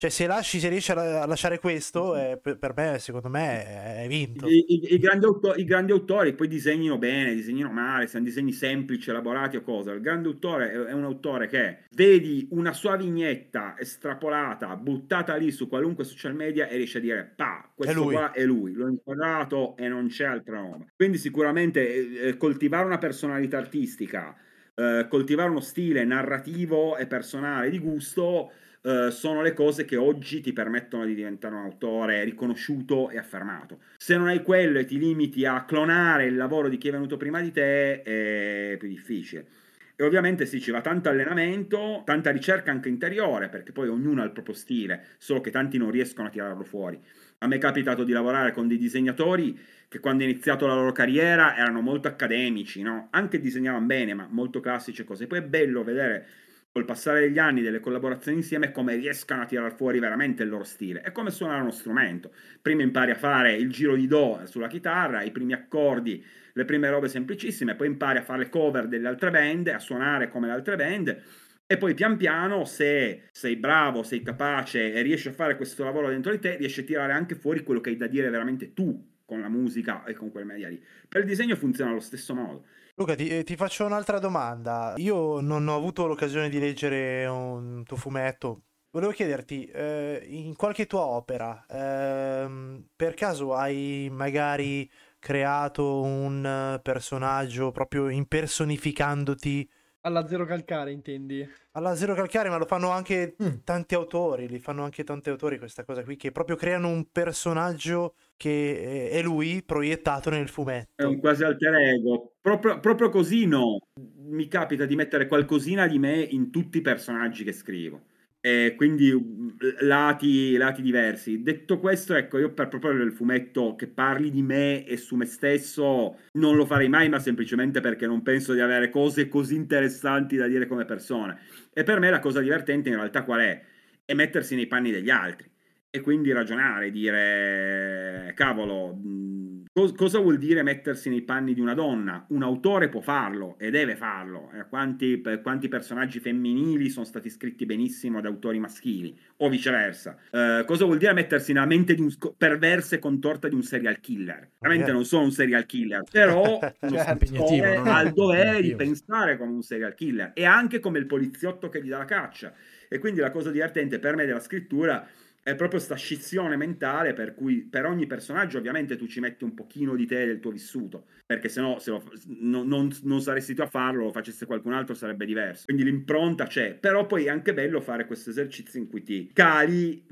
Cioè se riesci a lasciare questo, per me, secondo me, è vinto. I grandi autori poi disegnano bene, disegnano male, se hanno disegni semplici, elaborati o cosa. Il grande autore è un autore che vedi una sua vignetta estrapolata, buttata lì su qualunque social media e riesci a dire, questo qua è lui, l'ho inquadrato e non c'è altra roba. Quindi sicuramente coltivare una personalità artistica, coltivare uno stile narrativo e personale di gusto, sono le cose che oggi ti permettono di diventare un autore riconosciuto e affermato. Se non hai quello e ti limiti a clonare il lavoro di chi è venuto prima di te, è più difficile. E ovviamente sì, ci va tanto allenamento, tanta ricerca anche interiore, perché poi ognuno ha il proprio stile, solo che tanti non riescono a tirarlo fuori. A me è capitato di lavorare con dei disegnatori che quando è iniziato la loro carriera erano molto accademici, no? Anche disegnavano bene, ma molto classici e cose. Poi è bello vedere col passare degli anni delle collaborazioni insieme come riescano a tirar fuori veramente il loro stile. È come suonare uno strumento: prima impari a fare il giro di do sulla chitarra, i primi accordi, le prime robe semplicissime, poi impari a fare le cover delle altre band, a suonare come le altre band, e poi pian piano, se sei bravo, sei capace e riesci a fare questo lavoro dentro di te, riesci a tirare anche fuori quello che hai da dire veramente tu con la musica e con quel media lì. Per il disegno funziona allo stesso modo. Luca, ti faccio un'altra domanda. Io non ho avuto l'occasione di leggere un tuo fumetto. Volevo chiederti, in qualche tua opera, per caso hai magari creato un personaggio proprio impersonificandoti? Alla Zero Calcare, intendi? Alla Zero Calcare, ma lo fanno anche tanti autori, questa cosa qui, che proprio creano un personaggio che è lui proiettato nel fumetto. È un quasi alter ego. Proprio così no. Mi capita di mettere qualcosina di me in tutti i personaggi che scrivo. E quindi lati diversi. Detto questo, ecco, io per proporre il fumetto che parli di me e su me stesso non lo farei mai, ma semplicemente perché non penso di avere cose così interessanti da dire come persona. E per me la cosa divertente in realtà qual è? È mettersi nei panni degli altri. E quindi ragionare, dire cavolo, cosa vuol dire mettersi nei panni di una donna? Un autore può farlo e deve farlo. Quanti personaggi femminili sono stati scritti benissimo da autori maschili, o viceversa. Cosa vuol dire mettersi nella mente di un perversa e contorta di un serial killer? Veramente non sono un serial killer, però ha il dovere di pensare come un serial killer e anche come il poliziotto che gli dà la caccia. E quindi la cosa divertente per me della scrittura è proprio sta scissione mentale, per cui per ogni personaggio ovviamente tu ci metti un pochino di te e del tuo vissuto, perché sennò non saresti tu a farlo, lo facesse qualcun altro sarebbe diverso. Quindi l'impronta c'è, però poi è anche bello fare questo esercizio in cui ti cali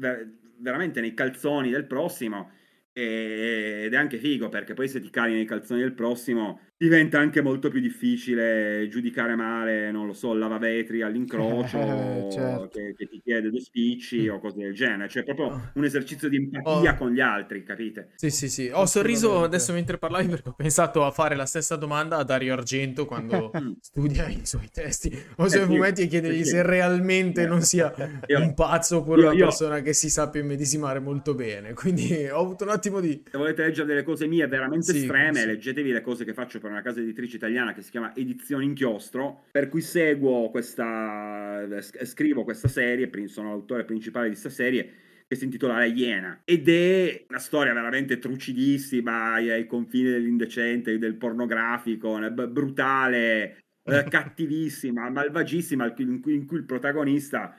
veramente nei calzoni del prossimo, ed è anche figo, perché poi se ti cali nei calzoni del prossimo diventa anche molto più difficile giudicare male, non lo so, il lavavetri all'incrocio che ti chiede due spicci o cose del genere. Cioè proprio un esercizio di empatia con gli altri, capite? Sì, ho sorriso adesso mentre parlavi perché ho pensato a fare la stessa domanda a Dario Argento quando studia i suoi testi o i suoi fumetti e chiedergli se realmente non sia un pazzo oppure una persona che si sappia immedesimare molto bene. Quindi ho avuto un attimo di... Se volete leggere delle cose mie veramente estreme, leggetevi le cose che faccio per una casa editrice italiana che si chiama Edizione Inchiostro, per cui scrivo questa serie, sono l'autore principale di questa serie, che si intitola La Iena, ed è una storia veramente trucidissima, ai confini dell'indecente, del pornografico, brutale, cattivissima, malvagissima, in cui il protagonista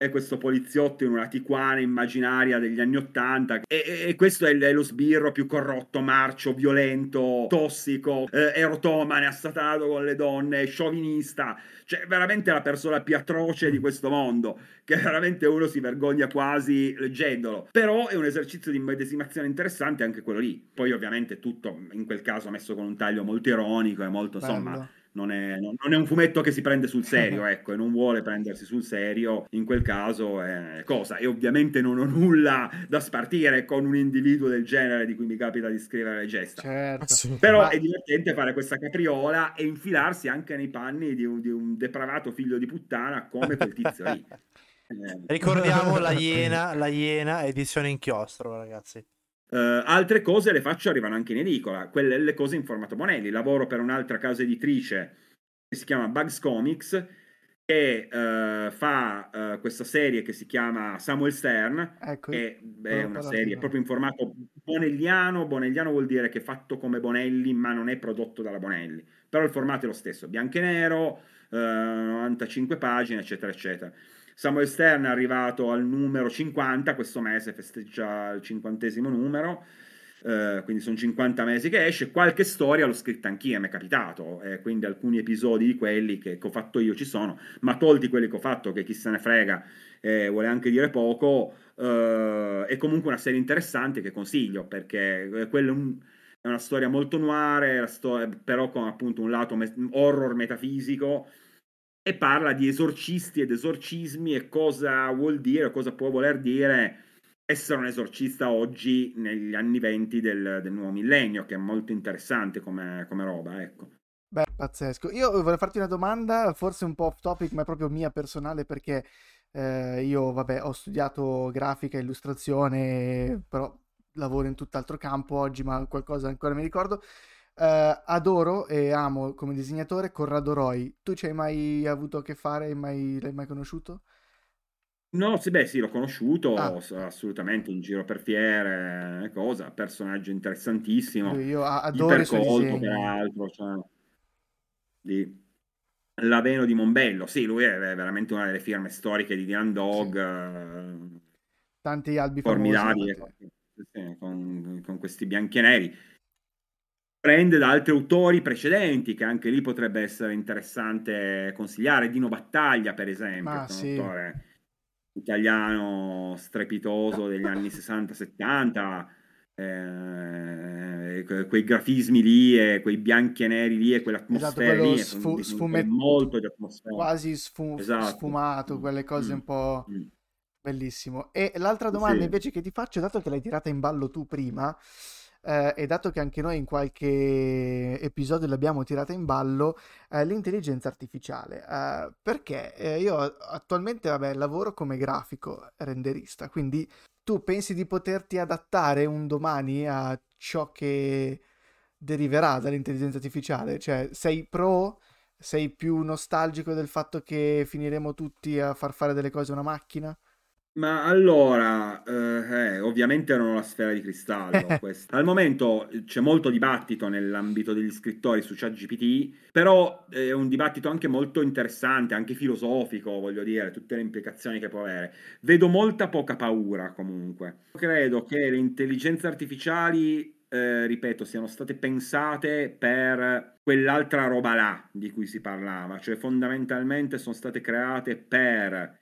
è questo poliziotto in una Tijuana immaginaria degli anni '80, e questo è lo sbirro più corrotto, marcio, violento, tossico, erotomane, assatato con le donne, sciovinista, cioè veramente la persona più atroce di questo mondo, che veramente uno si vergogna quasi leggendolo. Però è un esercizio di immedesimazione interessante anche quello lì. Poi ovviamente tutto in quel caso messo con un taglio molto ironico e molto, insomma, non è un fumetto che si prende sul serio, ecco, e non vuole prendersi sul serio in quel caso, cosa, e ovviamente non ho nulla da spartire con un individuo del genere di cui mi capita di scrivere le gesta, certo. Però è divertente fare questa capriola e infilarsi anche nei panni di un depravato figlio di puttana come quel tizio lì. Ricordiamo la Iena edizione inchiostro, ragazzi. Altre cose le faccio, arrivano anche in edicola, quelle le cose in formato Bonelli. Lavoro per un'altra casa editrice che si chiama Bugs Comics, che fa questa serie che si chiama Samuel Stern, ecco, che è una serie proprio in formato bonelliano. Vuol dire che è fatto come Bonelli ma non è prodotto dalla Bonelli, però il formato è lo stesso, bianco e nero, 95 pagine eccetera eccetera. Samuel Stern è arrivato al numero 50, questo mese festeggia il 50° numero, quindi sono 50 mesi che esce. Qualche storia l'ho scritta anch'io, mi è capitato, quindi alcuni episodi di quelli che ho fatto io ci sono, ma tolti quelli che ho fatto, che chi se ne frega, vuole anche dire poco, è comunque una serie interessante che consiglio, perché quello è una storia molto noir, però con appunto un lato horror metafisico, e parla di esorcisti ed esorcismi e cosa vuol dire, cosa può voler dire essere un esorcista oggi negli anni 20 del nuovo millennio, che è molto interessante come roba, ecco. Beh, pazzesco. Io vorrei farti una domanda, forse un po' off topic, ma è proprio mia personale, perché io, vabbè, ho studiato grafica e illustrazione, però lavoro in tutt'altro campo oggi, ma qualcosa ancora mi ricordo. Adoro e amo come disegnatore Corrado Roy. Tu ci hai mai avuto a che fare? L'hai mai conosciuto? No, sì, beh, sì, l'ho conosciuto assolutamente in giro per fiere, cosa, personaggio interessantissimo. Io adoro i suoi disegni. Peraltro, cioè, l'Aveno di Mombello, sì, lui è veramente una delle firme storiche di Dylan Dog, sì. Tanti albi formidabili, con questi bianchi e neri. Prende da altri autori precedenti, che anche lì potrebbe essere interessante consigliare. Dino Battaglia, per esempio, un autore italiano strepitoso degli anni 60-70, quei grafismi lì, quei bianchi e neri lì, e quell'atmosfera lì, molto di atmosfera, quasi sfumato, quelle cose un po' bellissimo. E l'altra domanda invece che ti faccio, dato che l'hai tirata in ballo tu prima, e dato che anche noi in qualche episodio l'abbiamo tirata in ballo, l'intelligenza artificiale, perché io attualmente, vabbè, lavoro come grafico renderista, quindi tu pensi di poterti adattare un domani a ciò che deriverà dall'intelligenza artificiale? Cioè, sei più nostalgico del fatto che finiremo tutti a far fare delle cose a una macchina? Ma allora, ovviamente non ho la sfera di cristallo. Al momento c'è molto dibattito nell'ambito degli scrittori su ChatGPT, però è un dibattito anche molto interessante, anche filosofico, voglio dire, tutte le implicazioni che può avere. Vedo molta poca paura comunque. Credo che le intelligenze artificiali, ripeto, siano state pensate per quell'altra roba là di cui si parlava, cioè fondamentalmente sono state create per...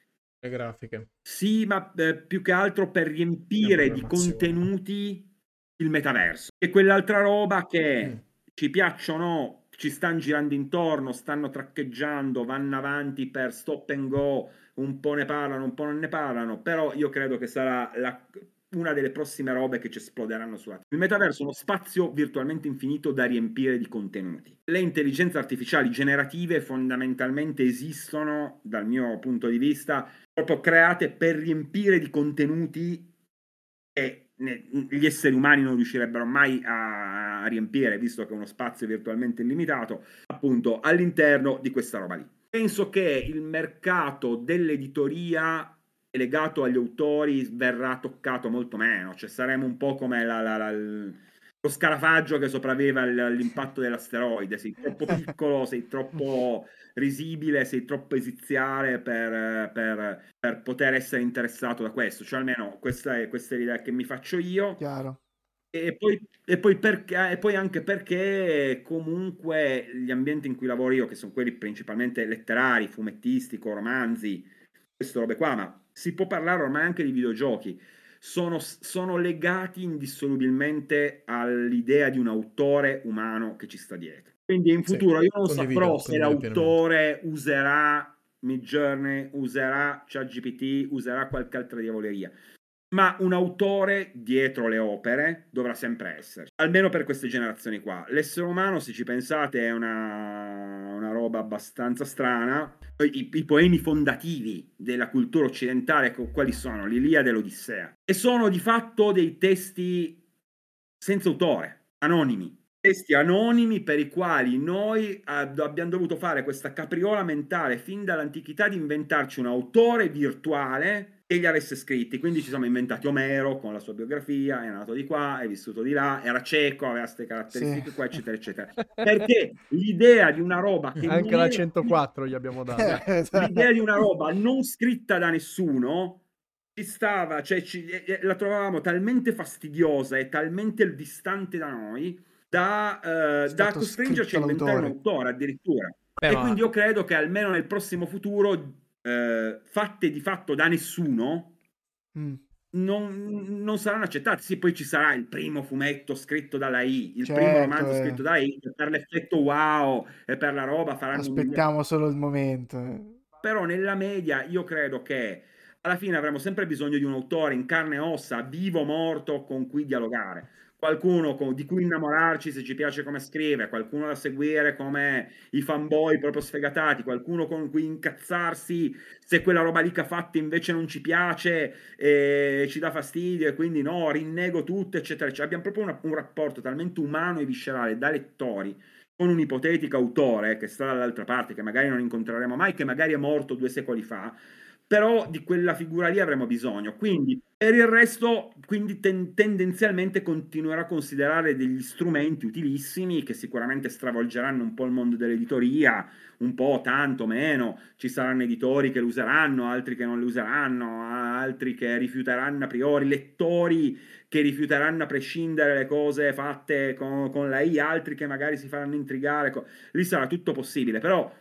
grafiche, sì, ma più che altro per riempire di contenuti il metaverso e quell'altra roba che ci piacciono, ci stanno girando intorno, stanno traccheggiando, vanno avanti per stop and go, un po' ne parlano, un po' non ne parlano, però io credo che sarà una delle prossime robe che ci esploderanno sulla terra. Il metaverso è uno spazio virtualmente infinito da riempire di contenuti. Le intelligenze artificiali generative fondamentalmente esistono, dal mio punto di vista, proprio create per riempire di contenuti che gli esseri umani non riuscirebbero mai a riempire, visto che è uno spazio virtualmente illimitato, appunto all'interno di questa roba lì. Penso che il mercato dell'editoria legato agli autori verrà toccato molto meno, cioè saremo un po' come lo scarafaggio che sopravvive all'impatto dell'asteroide. Sei troppo piccolo, sei troppo risibile, sei troppo esiziale per poter essere interessato da questo, cioè almeno questa è l'idea che mi faccio io. Chiaro. E poi anche perché comunque gli ambienti in cui lavoro io, che sono quelli principalmente letterari, fumettistico, romanzi, queste robe qua, ma si può parlare ormai anche di videogiochi, sono legati indissolubilmente all'idea di un autore umano che ci sta dietro. Quindi in futuro io non saprò se l'autore userà Midjourney, userà ChatGPT, userà qualche altra diavoleria, ma un autore dietro le opere dovrà sempre esserci, almeno per queste generazioni qua. L'essere umano, se ci pensate, è una roba abbastanza strana. I poemi fondativi della cultura occidentale quali sono? L'Iliade e l'Odissea, e sono di fatto dei testi senza autore, anonimi, testi anonimi per i quali noi abbiamo dovuto fare questa capriola mentale fin dall'antichità di inventarci un autore virtuale che li avesse scritti. Quindi ci siamo inventati Omero con la sua biografia, è nato di qua, è vissuto di là, era cieco, aveva queste caratteristiche qua, eccetera eccetera, perché l'idea di una roba che anche la 104 gli abbiamo dato, l'idea di una roba non scritta da nessuno ci stava, cioè la trovavamo talmente fastidiosa e talmente distante da noi da costringerci a inventare un autore addirittura. E quindi io credo che almeno nel prossimo futuro fatte di fatto da nessuno non saranno accettate. Sì, poi ci sarà il primo fumetto scritto dalla I, il primo romanzo scritto dalla I, per l'effetto wow e per la roba faranno, aspettiamo solo il momento. Però nella media io credo che alla fine avremo sempre bisogno di un autore in carne e ossa, vivo o morto, con cui dialogare, qualcuno di cui innamorarci se ci piace come scrive, qualcuno da seguire come i fanboy proprio sfegatati, qualcuno con cui incazzarsi se quella roba lì che ha fatto invece non ci piace e ci dà fastidio e quindi no, rinnego tutto, eccetera. Cioè, abbiamo proprio un rapporto talmente umano e viscerale da lettori con un ipotetico autore che sta dall'altra parte, che magari non incontreremo mai, che magari è morto 2 secoli fa, però di quella figura lì avremo bisogno. Quindi per il resto, quindi tendenzialmente continuerò a considerare degli strumenti utilissimi che sicuramente stravolgeranno un po' il mondo dell'editoria, un po' tanto meno, ci saranno editori che lo useranno, altri che non lo useranno, altri che rifiuteranno a priori, lettori che rifiuteranno a prescindere le cose fatte con la I, altri che magari si faranno intrigare, lì sarà tutto possibile. Però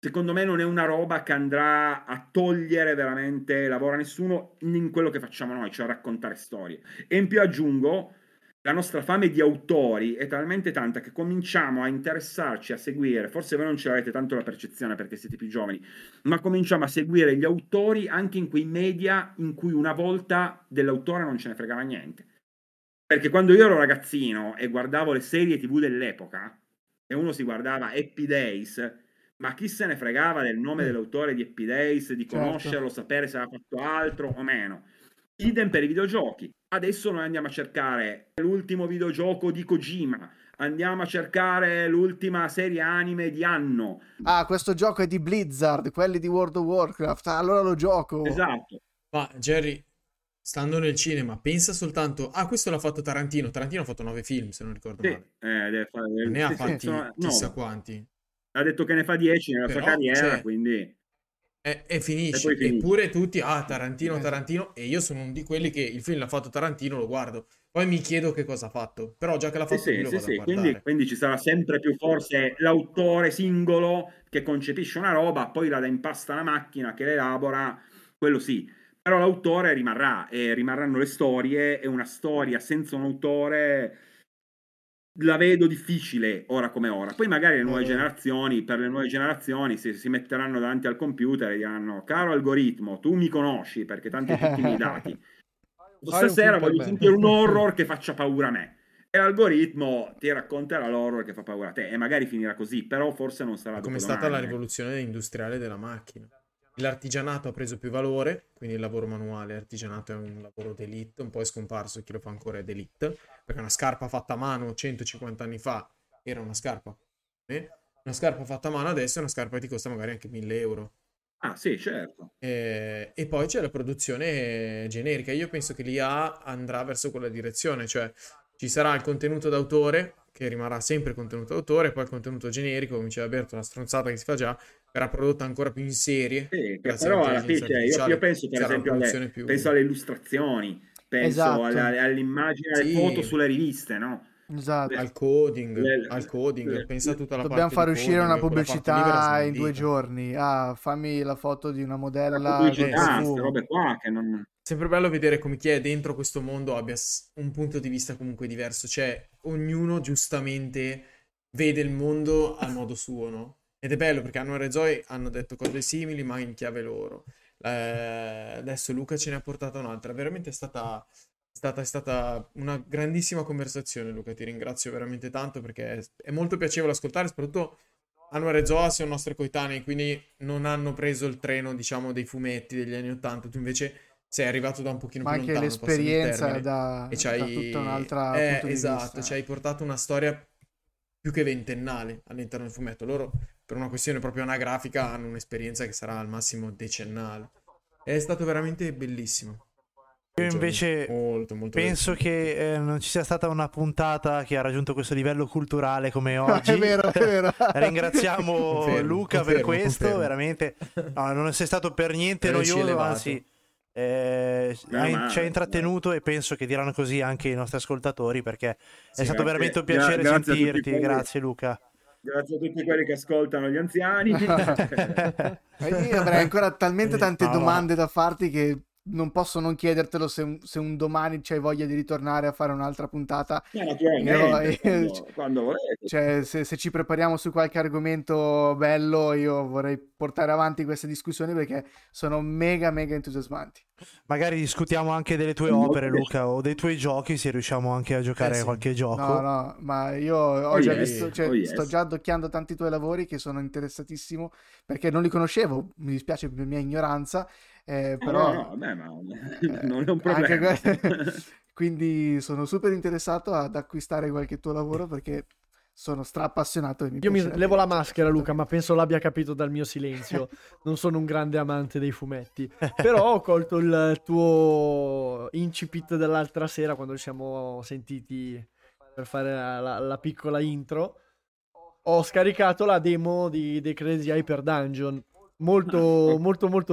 secondo me non è una roba che andrà a togliere veramente lavoro a nessuno in quello che facciamo noi, cioè raccontare storie. E in più aggiungo, la nostra fame di autori è talmente tanta che cominciamo a interessarci, a seguire, forse voi non ce l'avete tanto la percezione perché siete più giovani, ma cominciamo a seguire gli autori anche in quei media in cui una volta dell'autore non ce ne fregava niente. Perché quando io ero ragazzino e guardavo le serie TV dell'epoca, e uno si guardava Happy Days, ma chi se ne fregava del nome dell'autore di Happy Days, di conoscerlo, sapere se aveva fatto altro o meno. Idem per i videogiochi. Adesso noi andiamo a cercare l'ultimo videogioco di Kojima, andiamo a cercare l'ultima serie anime di anno. Ah, questo gioco è di Blizzard, quelli di World of Warcraft, allora lo gioco. Esatto. Ma Jerry, stando nel cinema, pensa soltanto, questo l'ha fatto Tarantino. Tarantino ha fatto 9 film, se non ricordo male. Ne ha fatti chissà quanti. Ha detto che ne fa 10 nella sua carriera, quindi e finisce. Eppure tutti, Tarantino, e io sono uno di quelli che il film l'ha fatto Tarantino, lo guardo, poi mi chiedo che cosa ha fatto, però già che l'ha fatto io lo vado a guardare. Quindi ci sarà sempre più forse l'autore singolo che concepisce una roba, poi la dà in pasta alla macchina che l'elabora, quello sì, però l'autore rimarrà e rimarranno le storie, e una storia senza un autore la vedo difficile ora come ora. Poi magari le nuove generazioni, per le nuove generazioni si metteranno davanti al computer e diranno: caro algoritmo, tu mi conosci perché tanti tutti i miei dati, stasera voglio sentire un horror che faccia paura a me, e l'algoritmo ti racconterà l'horror che fa paura a te, e magari finirà così. Però forse non sarà come è stata la rivoluzione industriale della macchina. L'artigianato ha preso più valore, quindi il lavoro manuale, l'artigianato è un lavoro d'élite, un po' è scomparso, chi lo fa ancora è d'élite, perché una scarpa fatta a mano 150 anni fa era una scarpa adesso è una scarpa che ti costa magari anche 1.000 euro, Ah sì, certo. E poi c'è la produzione generica. Io penso che l'IA andrà verso quella direzione, cioè ci sarà il contenuto d'autore, che rimarrà sempre contenuto d'autore, poi il contenuto generico, come diceva Berto, una stronzata che si fa già, verrà prodotta ancora più in serie. Sì, però alla fine, io penso per esempio penso alle illustrazioni, penso esatto. all'immagine, alle foto sulle riviste, no? Esatto. Al coding, al coding. Pensa tutta la dobbiamo parte fare uscire coding, una pubblicità in 2 giorni. Ah, fammi la foto di una modella. La pubblicità, robe qua che non... Sempre bello vedere come chi è dentro questo mondo abbia un punto di vista comunque diverso. Cioè, ognuno giustamente vede il mondo a modo suo, no? Ed è bello perché Anwar e Zoe hanno detto cose simili, ma in chiave loro. Adesso Luca ce ne ha portata un'altra. Veramente è stata una grandissima conversazione, Luca, ti ringrazio veramente tanto perché è molto piacevole ascoltare, soprattutto Anwar e Zoa sono nostri coetanei, quindi non hanno preso il treno, diciamo, dei fumetti degli anni 80, tu invece sei arrivato da un pochino più lontano, ma anche l'esperienza da tutta un'altra punto di vista. Ci hai portato una storia più che ventennale all'interno del fumetto, loro per una questione proprio anagrafica hanno un'esperienza che sarà al massimo decennale, è stato veramente bellissimo. Io invece molto penso che non ci sia stata una puntata che ha raggiunto questo livello culturale come oggi. È vero. Ringraziamo Luca per questo. Veramente non sei stato per niente noioso, anzi ci ha intrattenuto e penso che diranno così anche i nostri ascoltatori, perché è stato veramente un piacere sentirti. Grazie Luca. Grazie a tutti quelli che ascoltano gli anziani. Io avrei ancora talmente tante domande da farti che non posso non chiedertelo se un domani c'hai voglia di ritornare a fare un'altra puntata. Quando volete. Cioè, se ci prepariamo su qualche argomento bello, io vorrei portare avanti queste discussioni perché sono mega entusiasmanti. Magari discutiamo anche delle tue opere, Luca, o dei tuoi giochi, se riusciamo anche a giocare qualche gioco. No, ma io ho già visto, sto già addocchiando tanti tuoi lavori che sono interessatissimo perché non li conoscevo, mi dispiace per la mia ignoranza. Però non è un problema. Quindi sono super interessato ad acquistare qualche tuo lavoro perché sono straappassionato. Io mi levo la maschera, Luca, ma penso l'abbia capito dal mio silenzio. Non sono un grande amante dei fumetti, però ho colto il tuo incipit dell'altra sera quando ci siamo sentiti per fare la piccola intro. Ho scaricato la demo dei Crazy Hyper Dungeon, molto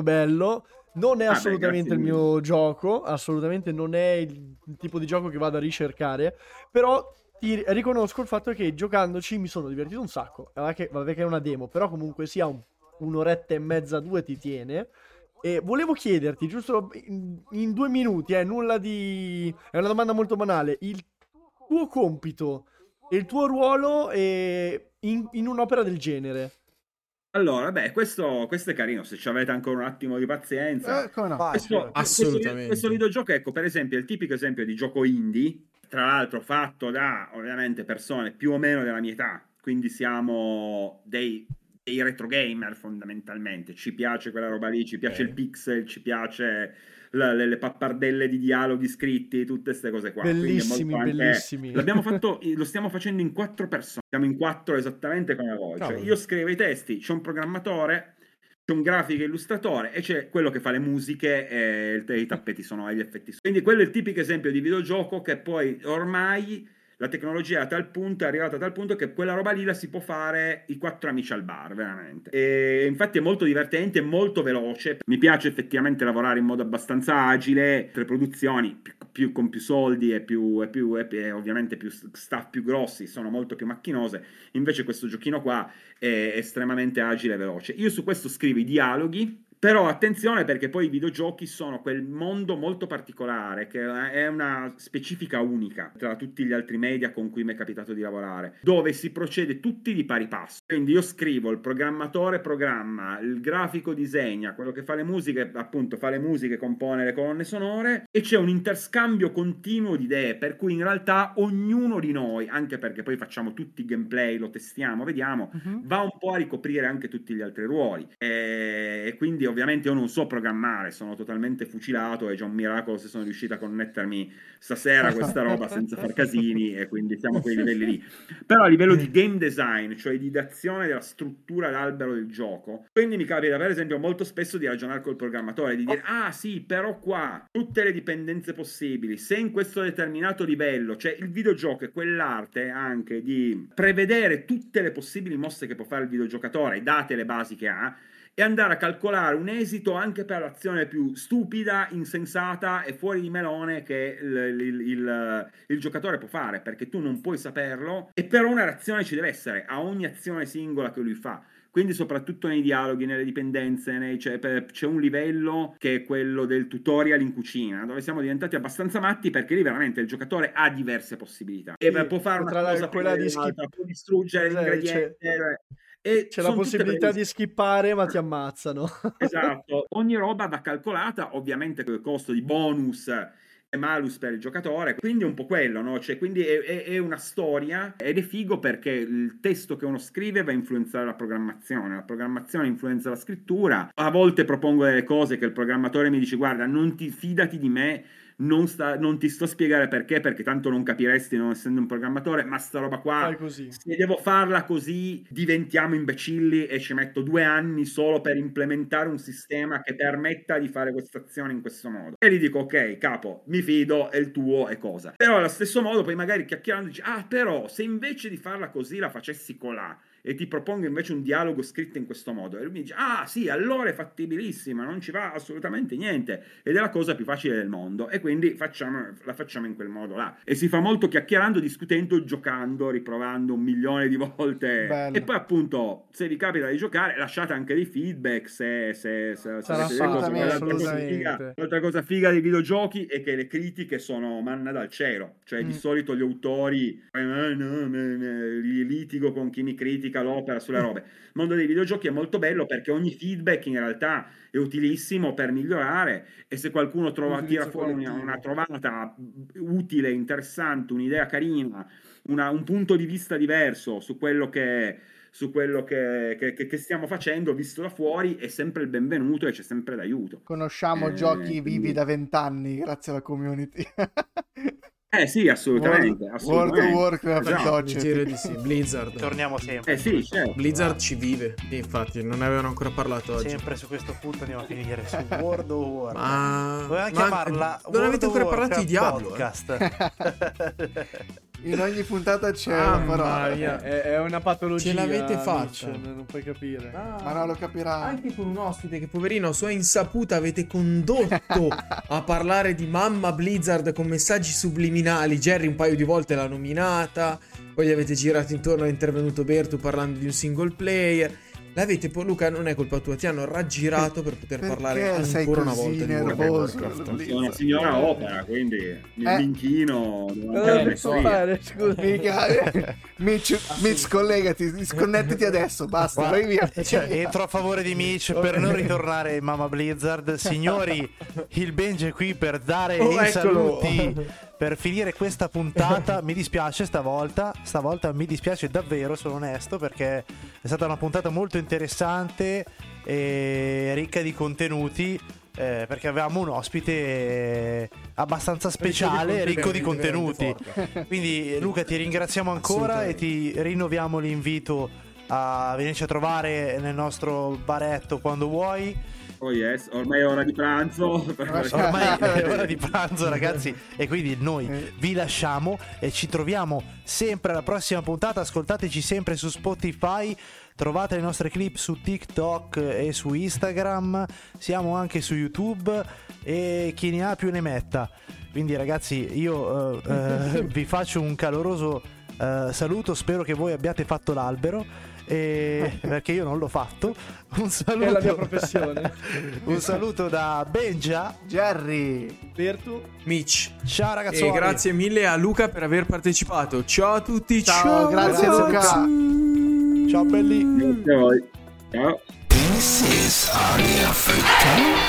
bello. Non è assolutamente il mio gioco, assolutamente non è il tipo di gioco che vado a ricercare, però ti riconosco il fatto che giocandoci mi sono divertito un sacco. Vabbè che è una demo, però comunque sia un'oretta e mezza, 2 ti tiene. E volevo chiederti, giusto in 2 minuti, nulla di... è una domanda molto banale, il tuo compito e il tuo ruolo in un'opera del genere. Allora, questo è carino, se ci avete ancora un attimo di pazienza. Assolutamente. Questo videogioco, ecco, per esempio, è il tipico esempio di gioco indie, tra l'altro fatto da, ovviamente, persone più o meno della mia età, quindi siamo dei retro gamer fondamentalmente, ci piace quella roba lì, ci piace il pixel, ci piace le pappardelle di dialoghi scritti, tutte queste cose qua. Bellissimi. L'abbiamo fatto, lo stiamo facendo in 4 persone. Siamo in 4 esattamente come voi. Cioè, io scrivo i testi, c'è un programmatore, c'è un grafico illustratore e c'è quello che fa le musiche e i tappeti sonori, gli effetti sonori. Quindi quello è il tipico esempio di videogioco che poi ormai la tecnologia è arrivata a tal punto che quella roba lì la si può fare i 4 amici al bar, veramente. E infatti è molto divertente, molto veloce. Mi piace effettivamente lavorare in modo abbastanza agile, 3 produzioni, con più soldi e ovviamente più staff più grossi, sono molto più macchinose. Invece questo giochino qua è estremamente agile e veloce. Io su questo scrivo i dialoghi. Però attenzione, perché poi i videogiochi sono quel mondo molto particolare che è una specifica unica tra tutti gli altri media con cui mi è capitato di lavorare, dove si procede tutti di pari passo. Quindi io scrivo, il programmatore programma, il grafico disegna, quello che fa le musiche appunto fa le musiche, compone le colonne sonore e c'è un interscambio continuo di idee, per cui in realtà ognuno di noi, anche perché poi facciamo tutti i gameplay, lo testiamo, vediamo, va un po' a ricoprire anche tutti gli altri ruoli e quindi ovviamente io non so programmare, sono totalmente fucilato, è già un miracolo se sono riuscito a connettermi stasera a questa roba senza far casini, e quindi siamo a quei livelli lì. Però a livello di game design, cioè di dazione della struttura d'albero del gioco, quindi mi capita per esempio molto spesso di ragionare col programmatore, di dire ah sì, però qua tutte le dipendenze possibili, se in questo determinato livello, cioè il videogioco è quell'arte anche di prevedere tutte le possibili mosse che può fare il videogiocatore, date le basi che ha, e andare a calcolare un esito anche per l'azione più stupida, insensata e fuori di melone che il giocatore può fare, perché tu non puoi saperlo, e però una reazione ci deve essere a ogni azione singola che lui fa. Quindi soprattutto nei dialoghi, nelle dipendenze, c'è un livello che è quello del tutorial in cucina, dove siamo diventati abbastanza matti, perché lì veramente il giocatore ha diverse possibilità. E sì, può fare una cosa, quella di può distruggere l'ingrediente... E c'è la possibilità di skippare, ma ti ammazzano. Esatto, ogni roba va calcolata, ovviamente con il costo di bonus e malus per il giocatore, quindi è un po' quello, no? Cioè, quindi è una storia, ed è figo perché il testo che uno scrive va a influenzare la programmazione influenza la scrittura. A volte propongo delle cose che il programmatore mi dice guarda, non ti fidati di me, non ti sto a spiegare perché tanto non capiresti non essendo un programmatore, ma sta roba qua così. Se devo farla così diventiamo imbecilli e ci metto 2 anni solo per implementare un sistema che permetta di fare questa azione in questo modo, e gli dico ok capo, mi fido, è il tuo, è cosa. Però allo stesso modo poi magari chiacchierando dici ah però se invece di farla così la facessi colà, e ti propongo invece un dialogo scritto in questo modo, e lui mi dice ah sì, allora è fattibilissima, non ci va assolutamente niente ed è la cosa più facile del mondo, e quindi la facciamo in quel modo là. E si fa molto chiacchierando, discutendo, giocando, riprovando 1 milione di volte. Bello. E poi appunto se vi capita di giocare lasciate anche dei feedback se sarà fatta. L'altra cosa figa dei videogiochi è che le critiche sono manna dal cielo, cioè di solito gli autori litigo con chi mi critica l'opera sulle robe. Il mondo dei videogiochi è molto bello perché ogni feedback in realtà è utilissimo per migliorare, e se qualcuno tira fuori una trovata utile, interessante, un'idea carina, un punto di vista diverso su quello che stiamo facendo visto da fuori, è sempre il benvenuto e c'è sempre l'aiuto. Conosciamo giochi vivi da 20 anni grazie alla community. Sì, assolutamente. World of Warcraft, esatto. Blizzard. Torniamo sempre. Sì, certo. Blizzard ci vive. E infatti, non ne avevano ancora parlato oggi. Sempre su questo punto andiamo a finire su World of Warcraft. Dovevamo chiamarla. Non avete ancora parlato di Diablo. In ogni puntata c'è una parola. È una patologia. Ce l'avete fatta. Non puoi capire. Ma no, lo capirà. Anche con un ospite che, poverino, a sua insaputa avete condotto a parlare di mamma Blizzard con messaggi subliminali. Jerry un paio di volte l'ha nominata, poi gli avete girato intorno, è intervenuto Bertu parlando di un single player. L'avete poi, Luca, non è colpa tua, ti hanno raggirato per poter parlare ancora una volta nervoso, di Warcraft. Sono una signora opera, quindi mi minchino. Mitch, collegati, disconnettiti adesso, basta, vai via. Cioè, entro a favore di Mitch per non ritornare mamma Blizzard. Signori, il Benji è qui per dare i saluti. Per finire questa puntata, mi dispiace stavolta mi dispiace davvero, sono onesto, perché è stata una puntata molto interessante e ricca di contenuti, perché avevamo un ospite abbastanza speciale, ricco di contenuti. Quindi Luca, ti ringraziamo ancora e ti rinnoviamo l'invito a venirci a trovare nel nostro baretto quando vuoi. Oh yes, ormai è ora di pranzo. Ormai è ora di pranzo, ragazzi. E quindi noi vi lasciamo e ci troviamo sempre alla prossima puntata. Ascoltateci sempre su Spotify. Trovate le nostre clip su TikTok e su Instagram. Siamo anche su YouTube. E chi ne ha più ne metta. Quindi, ragazzi, io vi faccio un caloroso saluto. Spero che voi abbiate fatto l'albero. Perché io non l'ho fatto. Un saluto, è la mia professione. Un saluto da Benja, Jerry, Bertu, Mitch. Ciao ragazzuoli. E grazie mille a Luca per aver partecipato. Ciao a tutti. Ciao, grazie Luca. Ciao belli. Grazie a voi. Ciao.